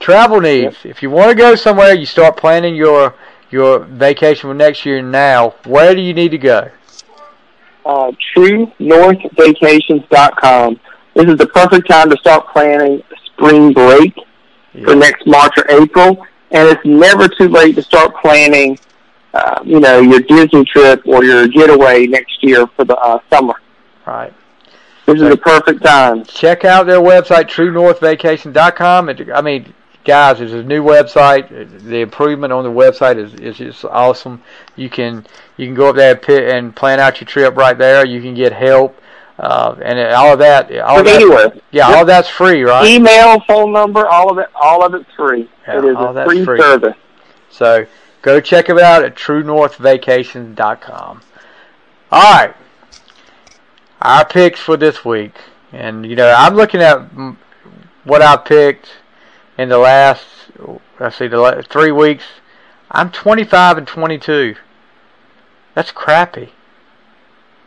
Travel needs. Yep. If you want to go somewhere, you start planning your vacation for next year. Now, where do you need to go? TrueNorthVacations.com. This is the perfect time to start planning spring break for next March or April, and it's never too late to start planning, your Disney trip or your getaway next year for the summer. Right. This is the perfect time. Check out their website, TrueNorthVacations.com. I mean, guys, it's a new website. The improvement on the website is just awesome. You can go up there and plan out your trip right there. You can get help and all of that. All that's free, right? Email, phone number, all of it's free. Yeah, it is a free service. So go check it out at TrueNorthVacations.com. All right, our picks for this week, and you know I'm looking at what I picked. In the last, 3 weeks, I'm 25-22. That's crappy.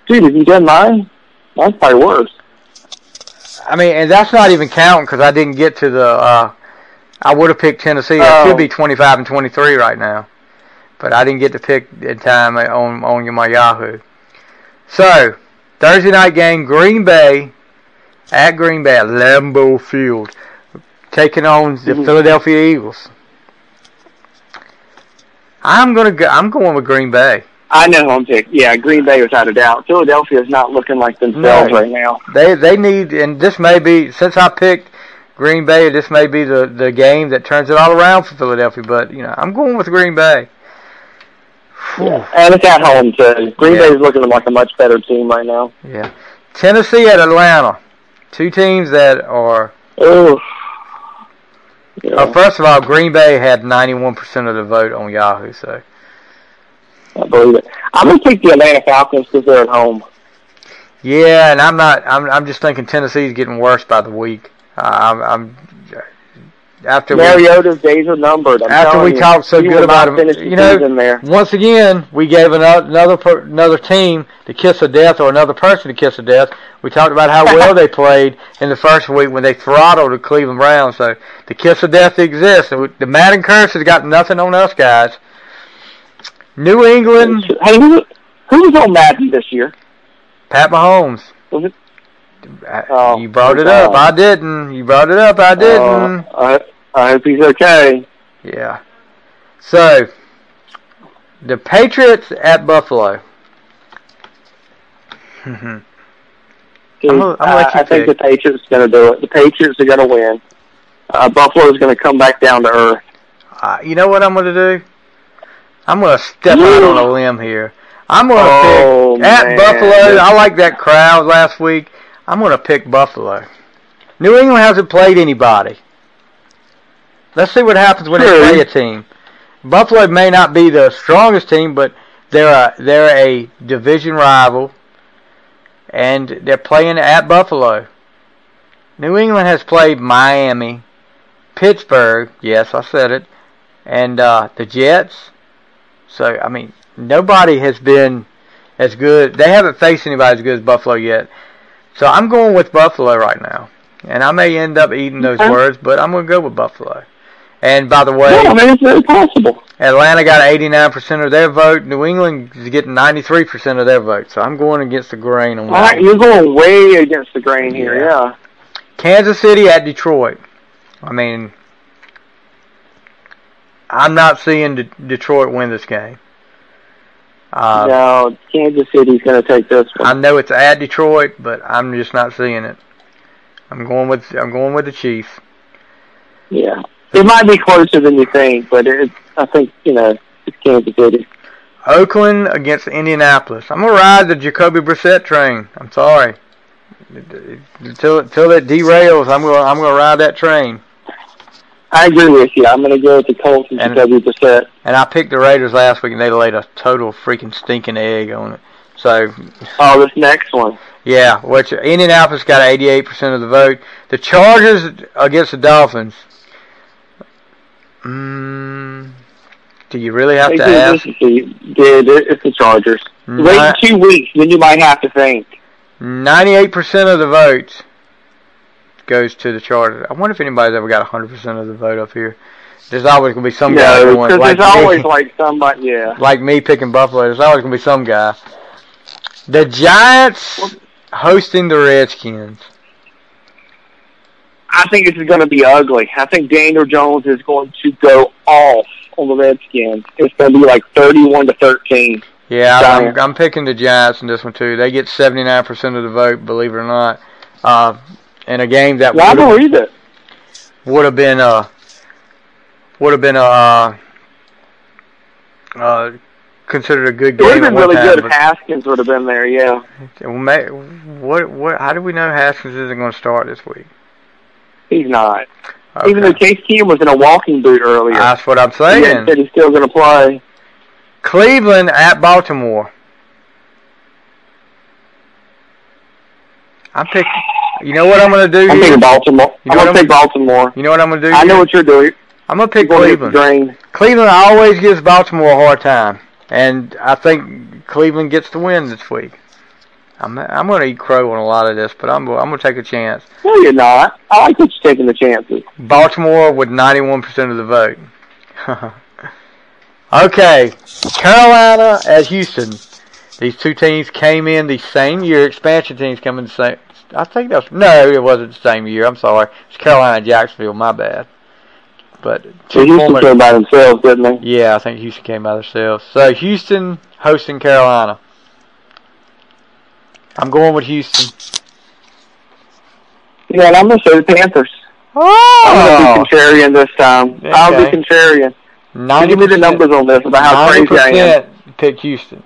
Dude, have you done mine? Mine's probably worse. I mean, and that's not even counting because I didn't get to the. I would have picked Tennessee. I should be 25-23 right now, but I didn't get to pick in time on my Yahoo. So Thursday night game, Green Bay at Lambeau Field. Taking on the Philadelphia Eagles. I'm going with Green Bay. I know who I'm picking. Yeah, Green Bay without a doubt. Philadelphia is not looking like themselves right now. They need, and this may be, since I picked Green Bay, this may be the game that turns it all around for Philadelphia. But you know, I'm going with Green Bay. Yeah. And it's at home too. Green Bay is looking like a much better team right now. Yeah. Tennessee at Atlanta. Two teams that are. Ooh. Yeah. First of all, Green Bay had 91% of the vote on Yahoo, so. I believe it. I'm going to take the Atlanta Falcons because they're at home. Yeah, and I'm just thinking Tennessee's getting worse by the week. After Mariota's days are numbered. After we talked so good about him, you know, once again we gave another team the kiss of death, or another person the kiss of death. We talked about how well they played in the first week when they throttled the Cleveland Browns. So the kiss of death exists. The Madden curse has got nothing on us, guys. New England. Hey, who was on Madden this year? Pat Mahomes. Was it? You brought it up. I didn't. I hope he's okay. Yeah. So, the Patriots at Buffalo. I think the Patriots are going to do it. The Patriots are going to win. Buffalo is going to come back down to earth. You know what I'm going to do? I'm going to step out on a limb here. I'm going to pick at Buffalo. I like that crowd last week. I'm going to pick Buffalo. New England hasn't played anybody. Let's see what happens when they play a team. Buffalo may not be the strongest team, but they're a division rival, and they're playing at Buffalo. New England has played Miami, Pittsburgh, yes, I said it, and the Jets. So, I mean, nobody has been as good. They haven't faced anybody as good as Buffalo yet. So I'm going with Buffalo right now. And I may end up eating those words, but I'm going to go with Buffalo. And by the way, it's very possible. Atlanta got 89% of their vote. New England is getting 93% of their vote. So I'm going against the grain on that. All right, you're going way against the grain here, yeah. Kansas City at Detroit. I mean, I'm not seeing Detroit win this game. No, Kansas City's going to take this one. I know it's at Detroit, but I'm just not seeing it. I'm going with the Chiefs. Yeah, it might be closer than you think, but I think it's Kansas City. Oakland against Indianapolis. I'm gonna ride the Jacoby Brissett train. I'm sorry, until it derails, I'm gonna ride that train. I agree with you. I'm going to go with the Colts and Jacoby Brissett. And I picked the Raiders last week, and they laid a total freaking stinking egg on it. So. Oh, this next one. Yeah, which Indianapolis got 88% of the vote. The Chargers against the Dolphins. Do you really have to ask? Dude, it's the Chargers. Wait 2 weeks, then you might have to think. 98% of the votes goes to the Chargers. I wonder if anybody's ever got 100% of the vote up here. There's always going to be some guy. No, because somebody, yeah. Like me picking Buffalo, there's always going to be some guy. The Giants hosting the Redskins. I think this is going to be ugly. I think Daniel Jones is going to go off on the Redskins. It's going to be like 31-13. Yeah, I'm picking the Giants in this one too. They get 79% of the vote, believe it or not. In a game that would have been considered a good game. It would have been really good if Haskins would have been there. Yeah. How do we know Haskins isn't going to start this week? He's not. Okay. Even though Case Keenum was in a walking boot earlier. That's what I'm saying. He said he's still going to play. Cleveland at Baltimore. I'm picking. You know what I'm going to do here? I'm picking Baltimore. You know what I'm going to do here? I know what you're doing. I'm going to pick Cleveland. Cleveland always gives Baltimore a hard time. And I think Cleveland gets the win this week. I'm going to eat crow on a lot of this, but I'm going to take a chance. No, you're not. I like that you're taking the chances. Baltimore with 91% of the vote. Okay. Carolina at Houston. These two teams came in the same year. Expansion teams come in the same. I think it wasn't the same year. I'm sorry. It's Carolina and Jacksonville. My bad. But Houston came by themselves, didn't they? Yeah, I think Houston came by themselves. So Houston hosting Carolina. I'm going with Houston. Yeah, and I'm going to say the Panthers. Oh! I'm going to be contrarian this time. Okay. I'll be contrarian. Give me the numbers on this about how crazy I am. Pick Houston.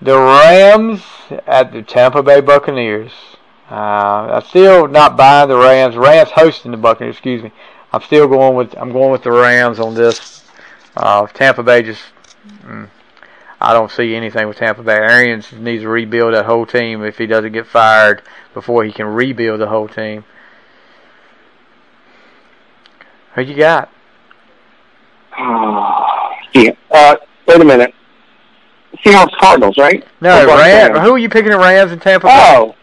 The Rams at the Tampa Bay Buccaneers. I'm still not buying the Rams. Rams hosting the Buccaneers. Excuse me. I'm going with the Rams on this. Tampa Bay just. I don't see anything with Tampa Bay. Arians needs to rebuild that whole team if he doesn't get fired before he can rebuild the whole team. Who you got? Wait a minute. Seahawks Cardinals, right? No, Rams. Who are you picking at Rams in Tampa Bay? Oh,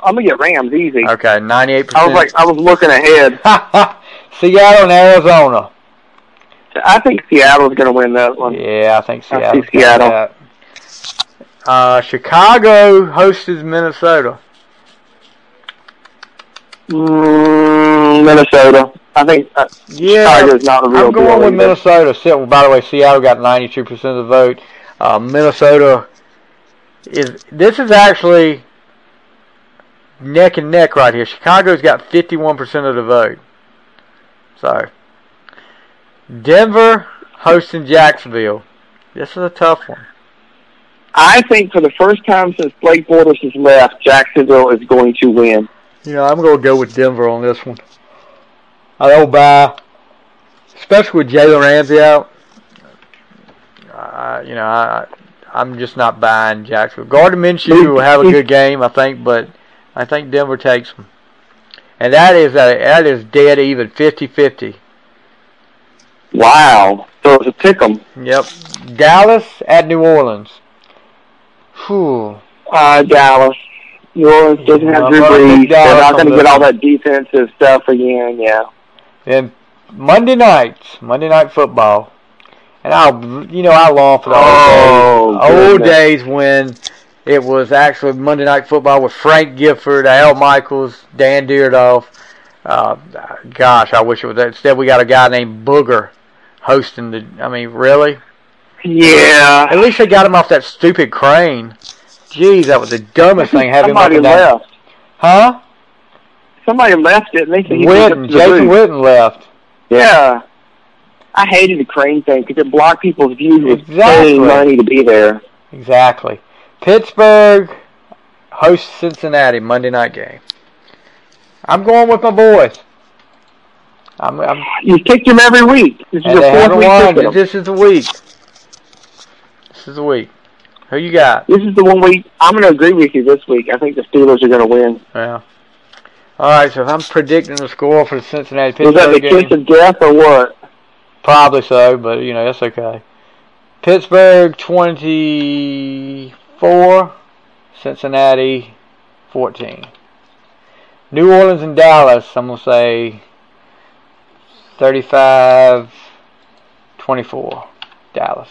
I'm going to get Rams easy. Okay, 98%. I was looking ahead. Seattle and Arizona. I think Seattle's going to win that one. Yeah, I think Seattle's going to win that. Chicago hosted Minnesota. Minnesota. I think Chicago's not the real deal. I'm going with Minnesota. By the way, Seattle got 92% of the vote. Minnesota is... This is actually neck and neck right here. Chicago's got 51% of the vote. So... Denver hosting Jacksonville. This is a tough one. I think for the first time since Blake Bortles has left, Jacksonville is going to win. Yeah, I'm going to go with Denver on this one. I don't buy, especially with Jalen Ramsey out. I'm just not buying Jacksonville. Gardner Minshew will have a good game, I think, but I think Denver takes them. And that is dead even, 50-50. Wow. So it's a pick'em. Yep. Dallas at New Orleans. Whew. Dallas. New Orleans doesn't have Drew Brees. They're not going to get all that defensive stuff again, yeah. And Monday night football. And I long for the old days when it was actually Monday night football with Frank Gifford, Al Michaels, Dan Dierdorf. I wish it was that. Instead, we got a guy named Booger hosting the... I mean, really? Yeah. At least they got him off that stupid crane. Jeez, that was the dumbest thing. Somebody left. Huh? Somebody left, didn't they? Jason Witten left. Yeah. I hated the crane thing because it blocked people's views with paying money to be there. Exactly. Pittsburgh hosts Cincinnati Monday night game. I'm going with my boys. You pick them every week. This is the fourth week. This is the week. Who you got? This is the 1 week. I'm going to agree with you this week. I think the Steelers are going to win. Yeah. All right, so if I'm predicting the score for the Cincinnati Pittsburgh game. Was that the kiss of death or what? Probably so, but, that's okay. Pittsburgh 24, Cincinnati 14. New Orleans and Dallas, I'm going to say 35-24, Dallas.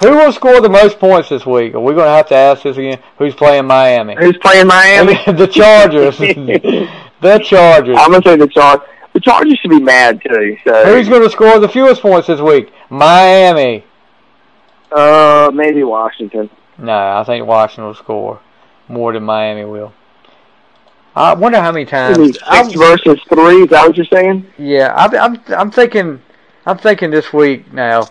Who will score the most points this week? Are we going to have to ask this again? Who's playing Miami? The Chargers. The Chargers. I'm going to say the Chargers. The Chargers should be mad, too. So. Who's going to score the fewest points this week? Miami. Maybe Washington. No, I think Washington will score more than Miami will. I wonder how many times. 6 versus 3. Is that what you're saying? Yeah, I'm thinking this week now.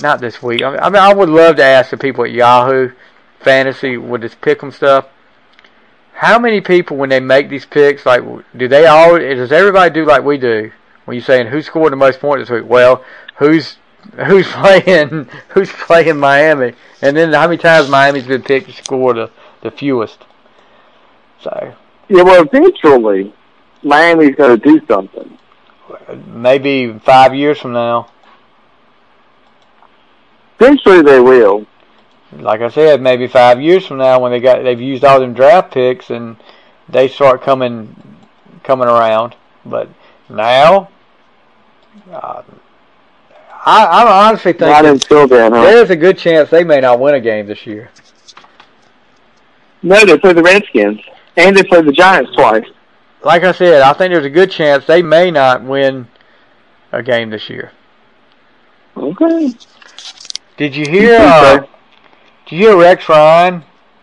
Not this week. I would love to ask the people at Yahoo Fantasy with this pick'em stuff. How many people, when they make these picks, like does everybody do like we do when you're saying who scored the most points this week? Well, who's playing Miami, and then how many times Miami's been picked to score the fewest? So. Yeah, well, eventually, Miami's going to do something. Maybe 5 years from now. Eventually, they will. Like I said, maybe 5 years from now, when they've used all them draft picks and they start coming around. But now, I'm honestly thinking there's a good chance they may not win a game this year. No, they play the Redskins. And they played the Giants twice. Like I said, I think there's a good chance they may not win a game this year. Okay. Did you hear? Did you hear Rex Ryan?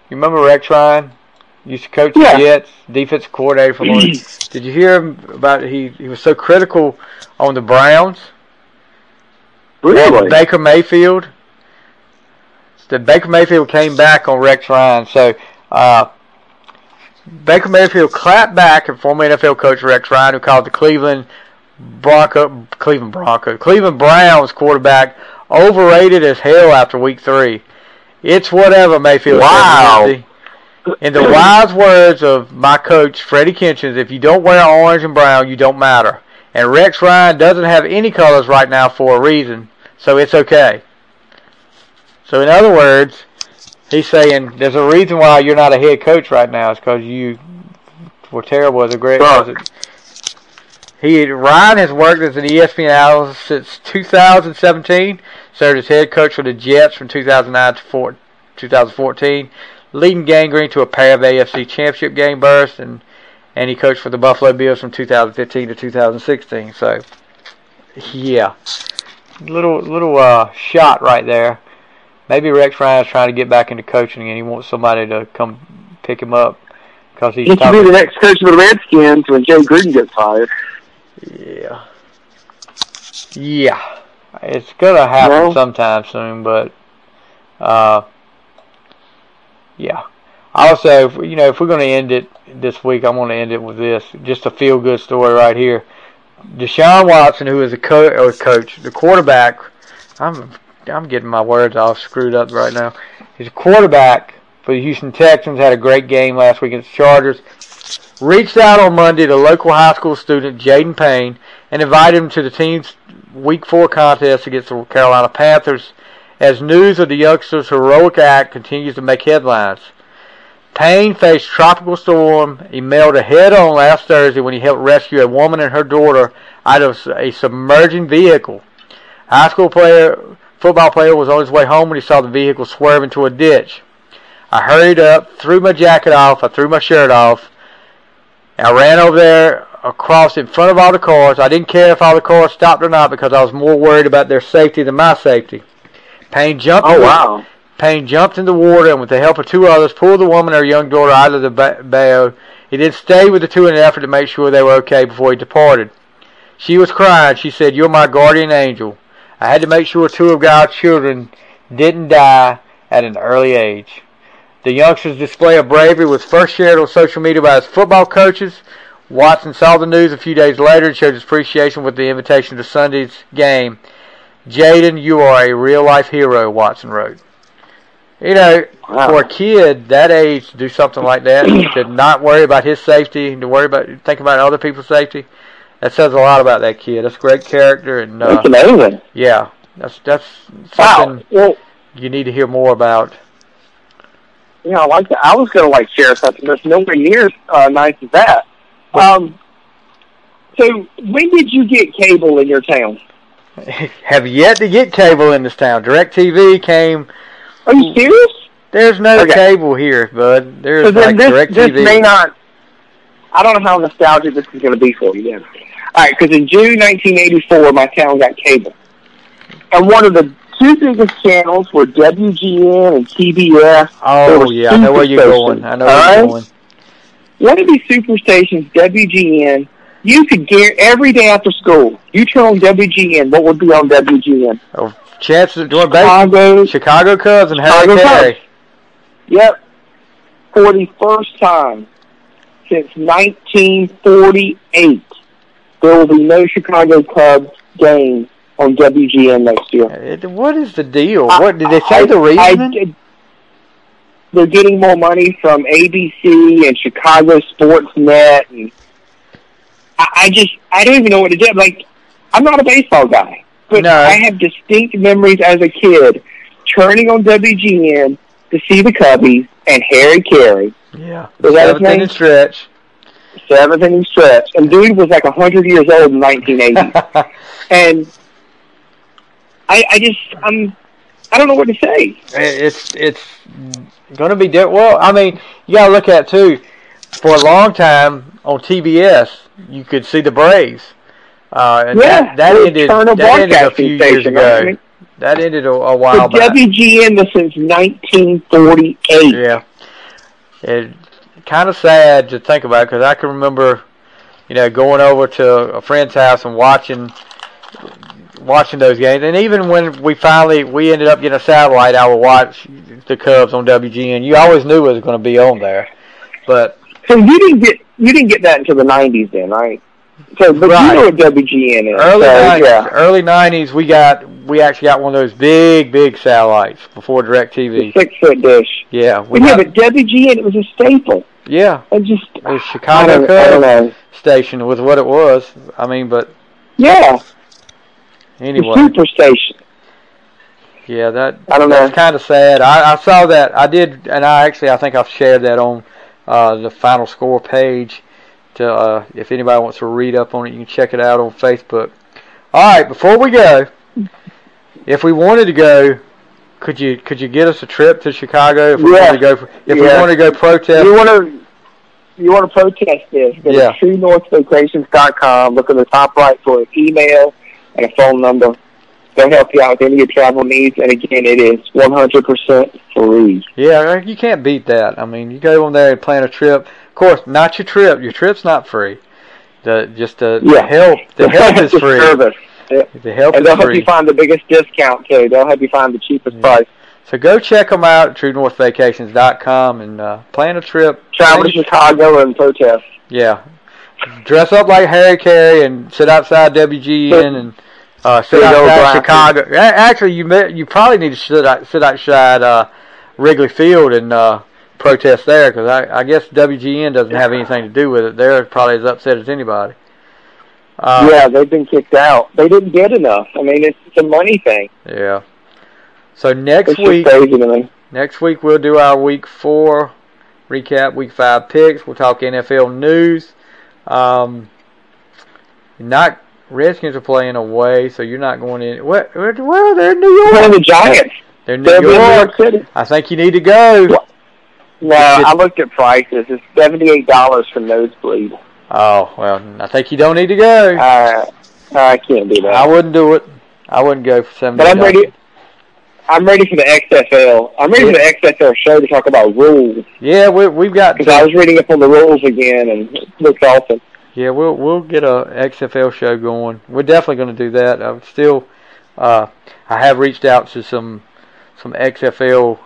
You remember Rex Ryan? He used to coach the Jets, defensive coordinator for London. Did you hear him about? He was so critical on the Browns. Really? Baker Mayfield. The Baker Mayfield came back on Rex Ryan, so. Baker Mayfield clapped back at former NFL coach Rex Ryan, who called the Cleveland Browns quarterback overrated as hell after week 3. It's whatever Mayfield. Wow. In the wise words of my coach, Freddie Kitchens, if you don't wear orange and brown, you don't matter. And Rex Ryan doesn't have any colors right now for a reason, so it's okay. So in other words, he's saying there's a reason why you're not a head coach right now. It's because you were terrible as a great coach. Ryan has worked as an ESPN analyst since 2017, served as head coach for the Jets from 2009 to 2014, leading Gang Green to a pair of AFC championship game berths, and he coached for the Buffalo Bills from 2015 to 2016. So, yeah, little shot right there. Maybe Rex Ryan is trying to get back into coaching, and he wants somebody to come pick him up because he's. He could be the next coach of the Redskins when Jay Gruden gets fired. Yeah, yeah, it's gonna happen sometime soon, but yeah. Also, you know, if we're going to end it this week, I'm going to end it with this. Just a feel-good story right here. Deshaun Watson, who is the quarterback. I'm getting my words all screwed up right now. He's a quarterback for the Houston Texans. Had a great game last week against the Chargers. Reached out on Monday to local high school student Jaden Payne and invited him to the team's Week 4 contest against the Carolina Panthers as news of the youngster's heroic act continues to make headlines. Payne faced tropical storm he melted head-on last Thursday when he helped rescue a woman and her daughter out of a submerging vehicle. High school football player was on his way home when he saw the vehicle swerve into a ditch. I hurried up, threw my jacket off, I threw my shirt off, and I ran over there across in front of all the cars. I didn't care if all the cars stopped or not because I was more worried about their safety than my safety. Payne jumped. Oh, wow. Payne jumped in the water and with the help of two others pulled the woman and her young daughter out of the bayou. He then stayed with the two in an effort to make sure they were okay before he departed. She was crying. She said, "You're my guardian angel. I had to make sure two of God's children didn't die at an early age." The youngster's display of bravery was first shared on social media by his football coaches. Watson saw the news a few days later and showed his appreciation with the invitation to Sunday's game. "Jaden, you are a real-life hero," Watson wrote. You know, for a kid that age to do something like that, to not worry about his safety, to think about other people's safety, that says a lot about that kid. That's great character, and that's amazing. Yeah, that's something you need to hear more about. Yeah, I like that. I was gonna share something that's nowhere near nice as that. So when did you get cable in your town? Have yet to get cable in this town. DirecTV came. Are you serious? There's no cable here, bud. There's DirecTV. This may not... I don't know how nostalgic this is going to be for you then. All right, because in June 1984, my town got cable. And one of the two biggest channels were WGN and TBS. Oh, yeah, I know where you're going. One of these superstations, WGN, you could get every day after school. You turn on WGN, what would be on WGN? Oh. Chances of doing Chicago Cubs and Harry Carey. Yep. For the first time since 1948, there will be no Chicago Cubs game on WGN next year. What is the deal? Did they say the reason? They're getting more money from ABC and Chicago Sportsnet, and I don't even know what to do. I'm not a baseball guy. But no. I have distinct memories as a kid turning on WGN to see the Cubbies and Harry Carey. Yeah. Was that his name? Seventh inning stretch. And dude was 100 years old in 1980. And I don't know what to say. It's going to be different. Well, I mean, you got to look at, too, for a long time on TBS, you could see the Braves. That ended a few years ago. Right? That ended a while back. WGN was since 1948. Yeah. It's kind of sad to think about because I can remember, going over to a friend's house and watching those games. And even when we ended up getting a satellite, I would watch the Cubs on WGN. You always knew it was going to be on there. But so you didn't get that until the 90s then, right? So, but right. You know what WGN is. Early 90s, we got we actually got one of those big satellites before DirecTV. The 6-foot dish. Yeah. But WGN, it was a staple. Yeah. The Chicago Cubs station was what it was. I mean, but... Yeah. Anyway. The Superstation. Yeah, that's kind of sad. I saw that. I did, and I think I've shared that on the Final Score page. If anybody wants to read up on it, you can check it out on Facebook. All right, before we go, if we wanted to go, could you get us a trip to Chicago? If we want to go, we want to go protest, you want to protest this? Go to TrueNorthVacations.com. Look in the top right for an email and a phone number. They'll help you out with any of your travel needs, and again, it is 100% free. Yeah, you can't beat that. I mean, you go on there and plan a trip. Of course, not your trip. Your trip's not free. The help is free. Service. Yeah. The help and is free. And they'll help you find the biggest discount too. They'll help you find the cheapest price. So go check them out at TrueNorthVacations.com and plan a trip. Travel to Chicago and protest. Yeah, dress up like Harry Carey and sit outside WGN and. Sit outside Chicago. Actually, you probably need to sit outside Wrigley Field and protest there, because I guess WGN doesn't have anything to do with it. They're probably as upset as anybody. They've been kicked out. They didn't get enough. I mean, it's a money thing. Yeah. So next week we'll do our Week 4 recap, Week 5 picks. We'll talk NFL news. Redskins are playing away, so you're not going in. Well, they're in New York. They're playing the Giants. They're in New York City. I think you need to go. Well, I looked at prices. It's $78 for nosebleed. Oh, well, I think you don't need to go. I can't do that. I wouldn't do it. I wouldn't go for $78. But I'm ready for the XFL. I'm ready for the XFL show to talk about rules. Yeah, we've got... Because I was reading up on the rules again, and it looks awesome. Yeah, we'll get a XFL show going. We're definitely going to do that. I'm still, I have reached out to some XFL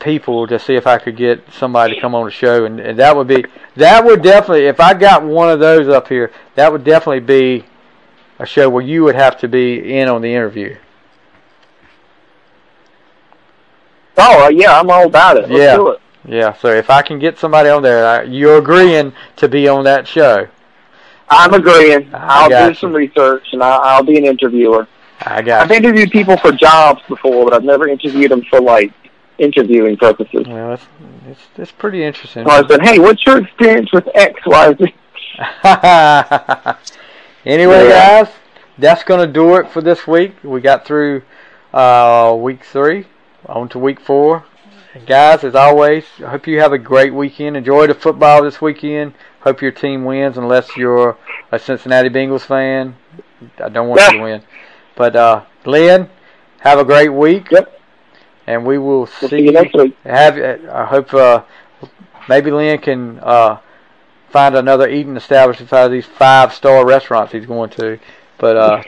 people to see if I could get somebody to come on the show, and that would definitely, if I got one of those up here, that would definitely be a show where you would have to be in on the interview. Oh yeah, I'm all about it. Let's do it. Yeah, so if I can get somebody on there, you're agreeing to be on that show. I'm agreeing. I'll do some research, and I'll be an interviewer. I've interviewed people for jobs before, but I've never interviewed them for, like, interviewing purposes. Well, it's pretty interesting. So I said, hey, what's your experience with X, Y, Z? Anyway, guys, that's going to do it for this week. We got through Week 3, on to Week 4. Guys, as always, I hope you have a great weekend. Enjoy the football this weekend. Hope your team wins, unless you're a Cincinnati Bengals fan. I don't want you to win. But, Lynn, have a great week. Yep. And we will see you next week. I hope maybe Lynn can find another eating establishment out of these 5-star restaurants he's going to. But,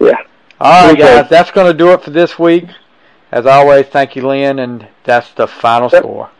yeah. All right, guys, that's going to do it for this week. As always, thank you, Lynn, and that's the final score.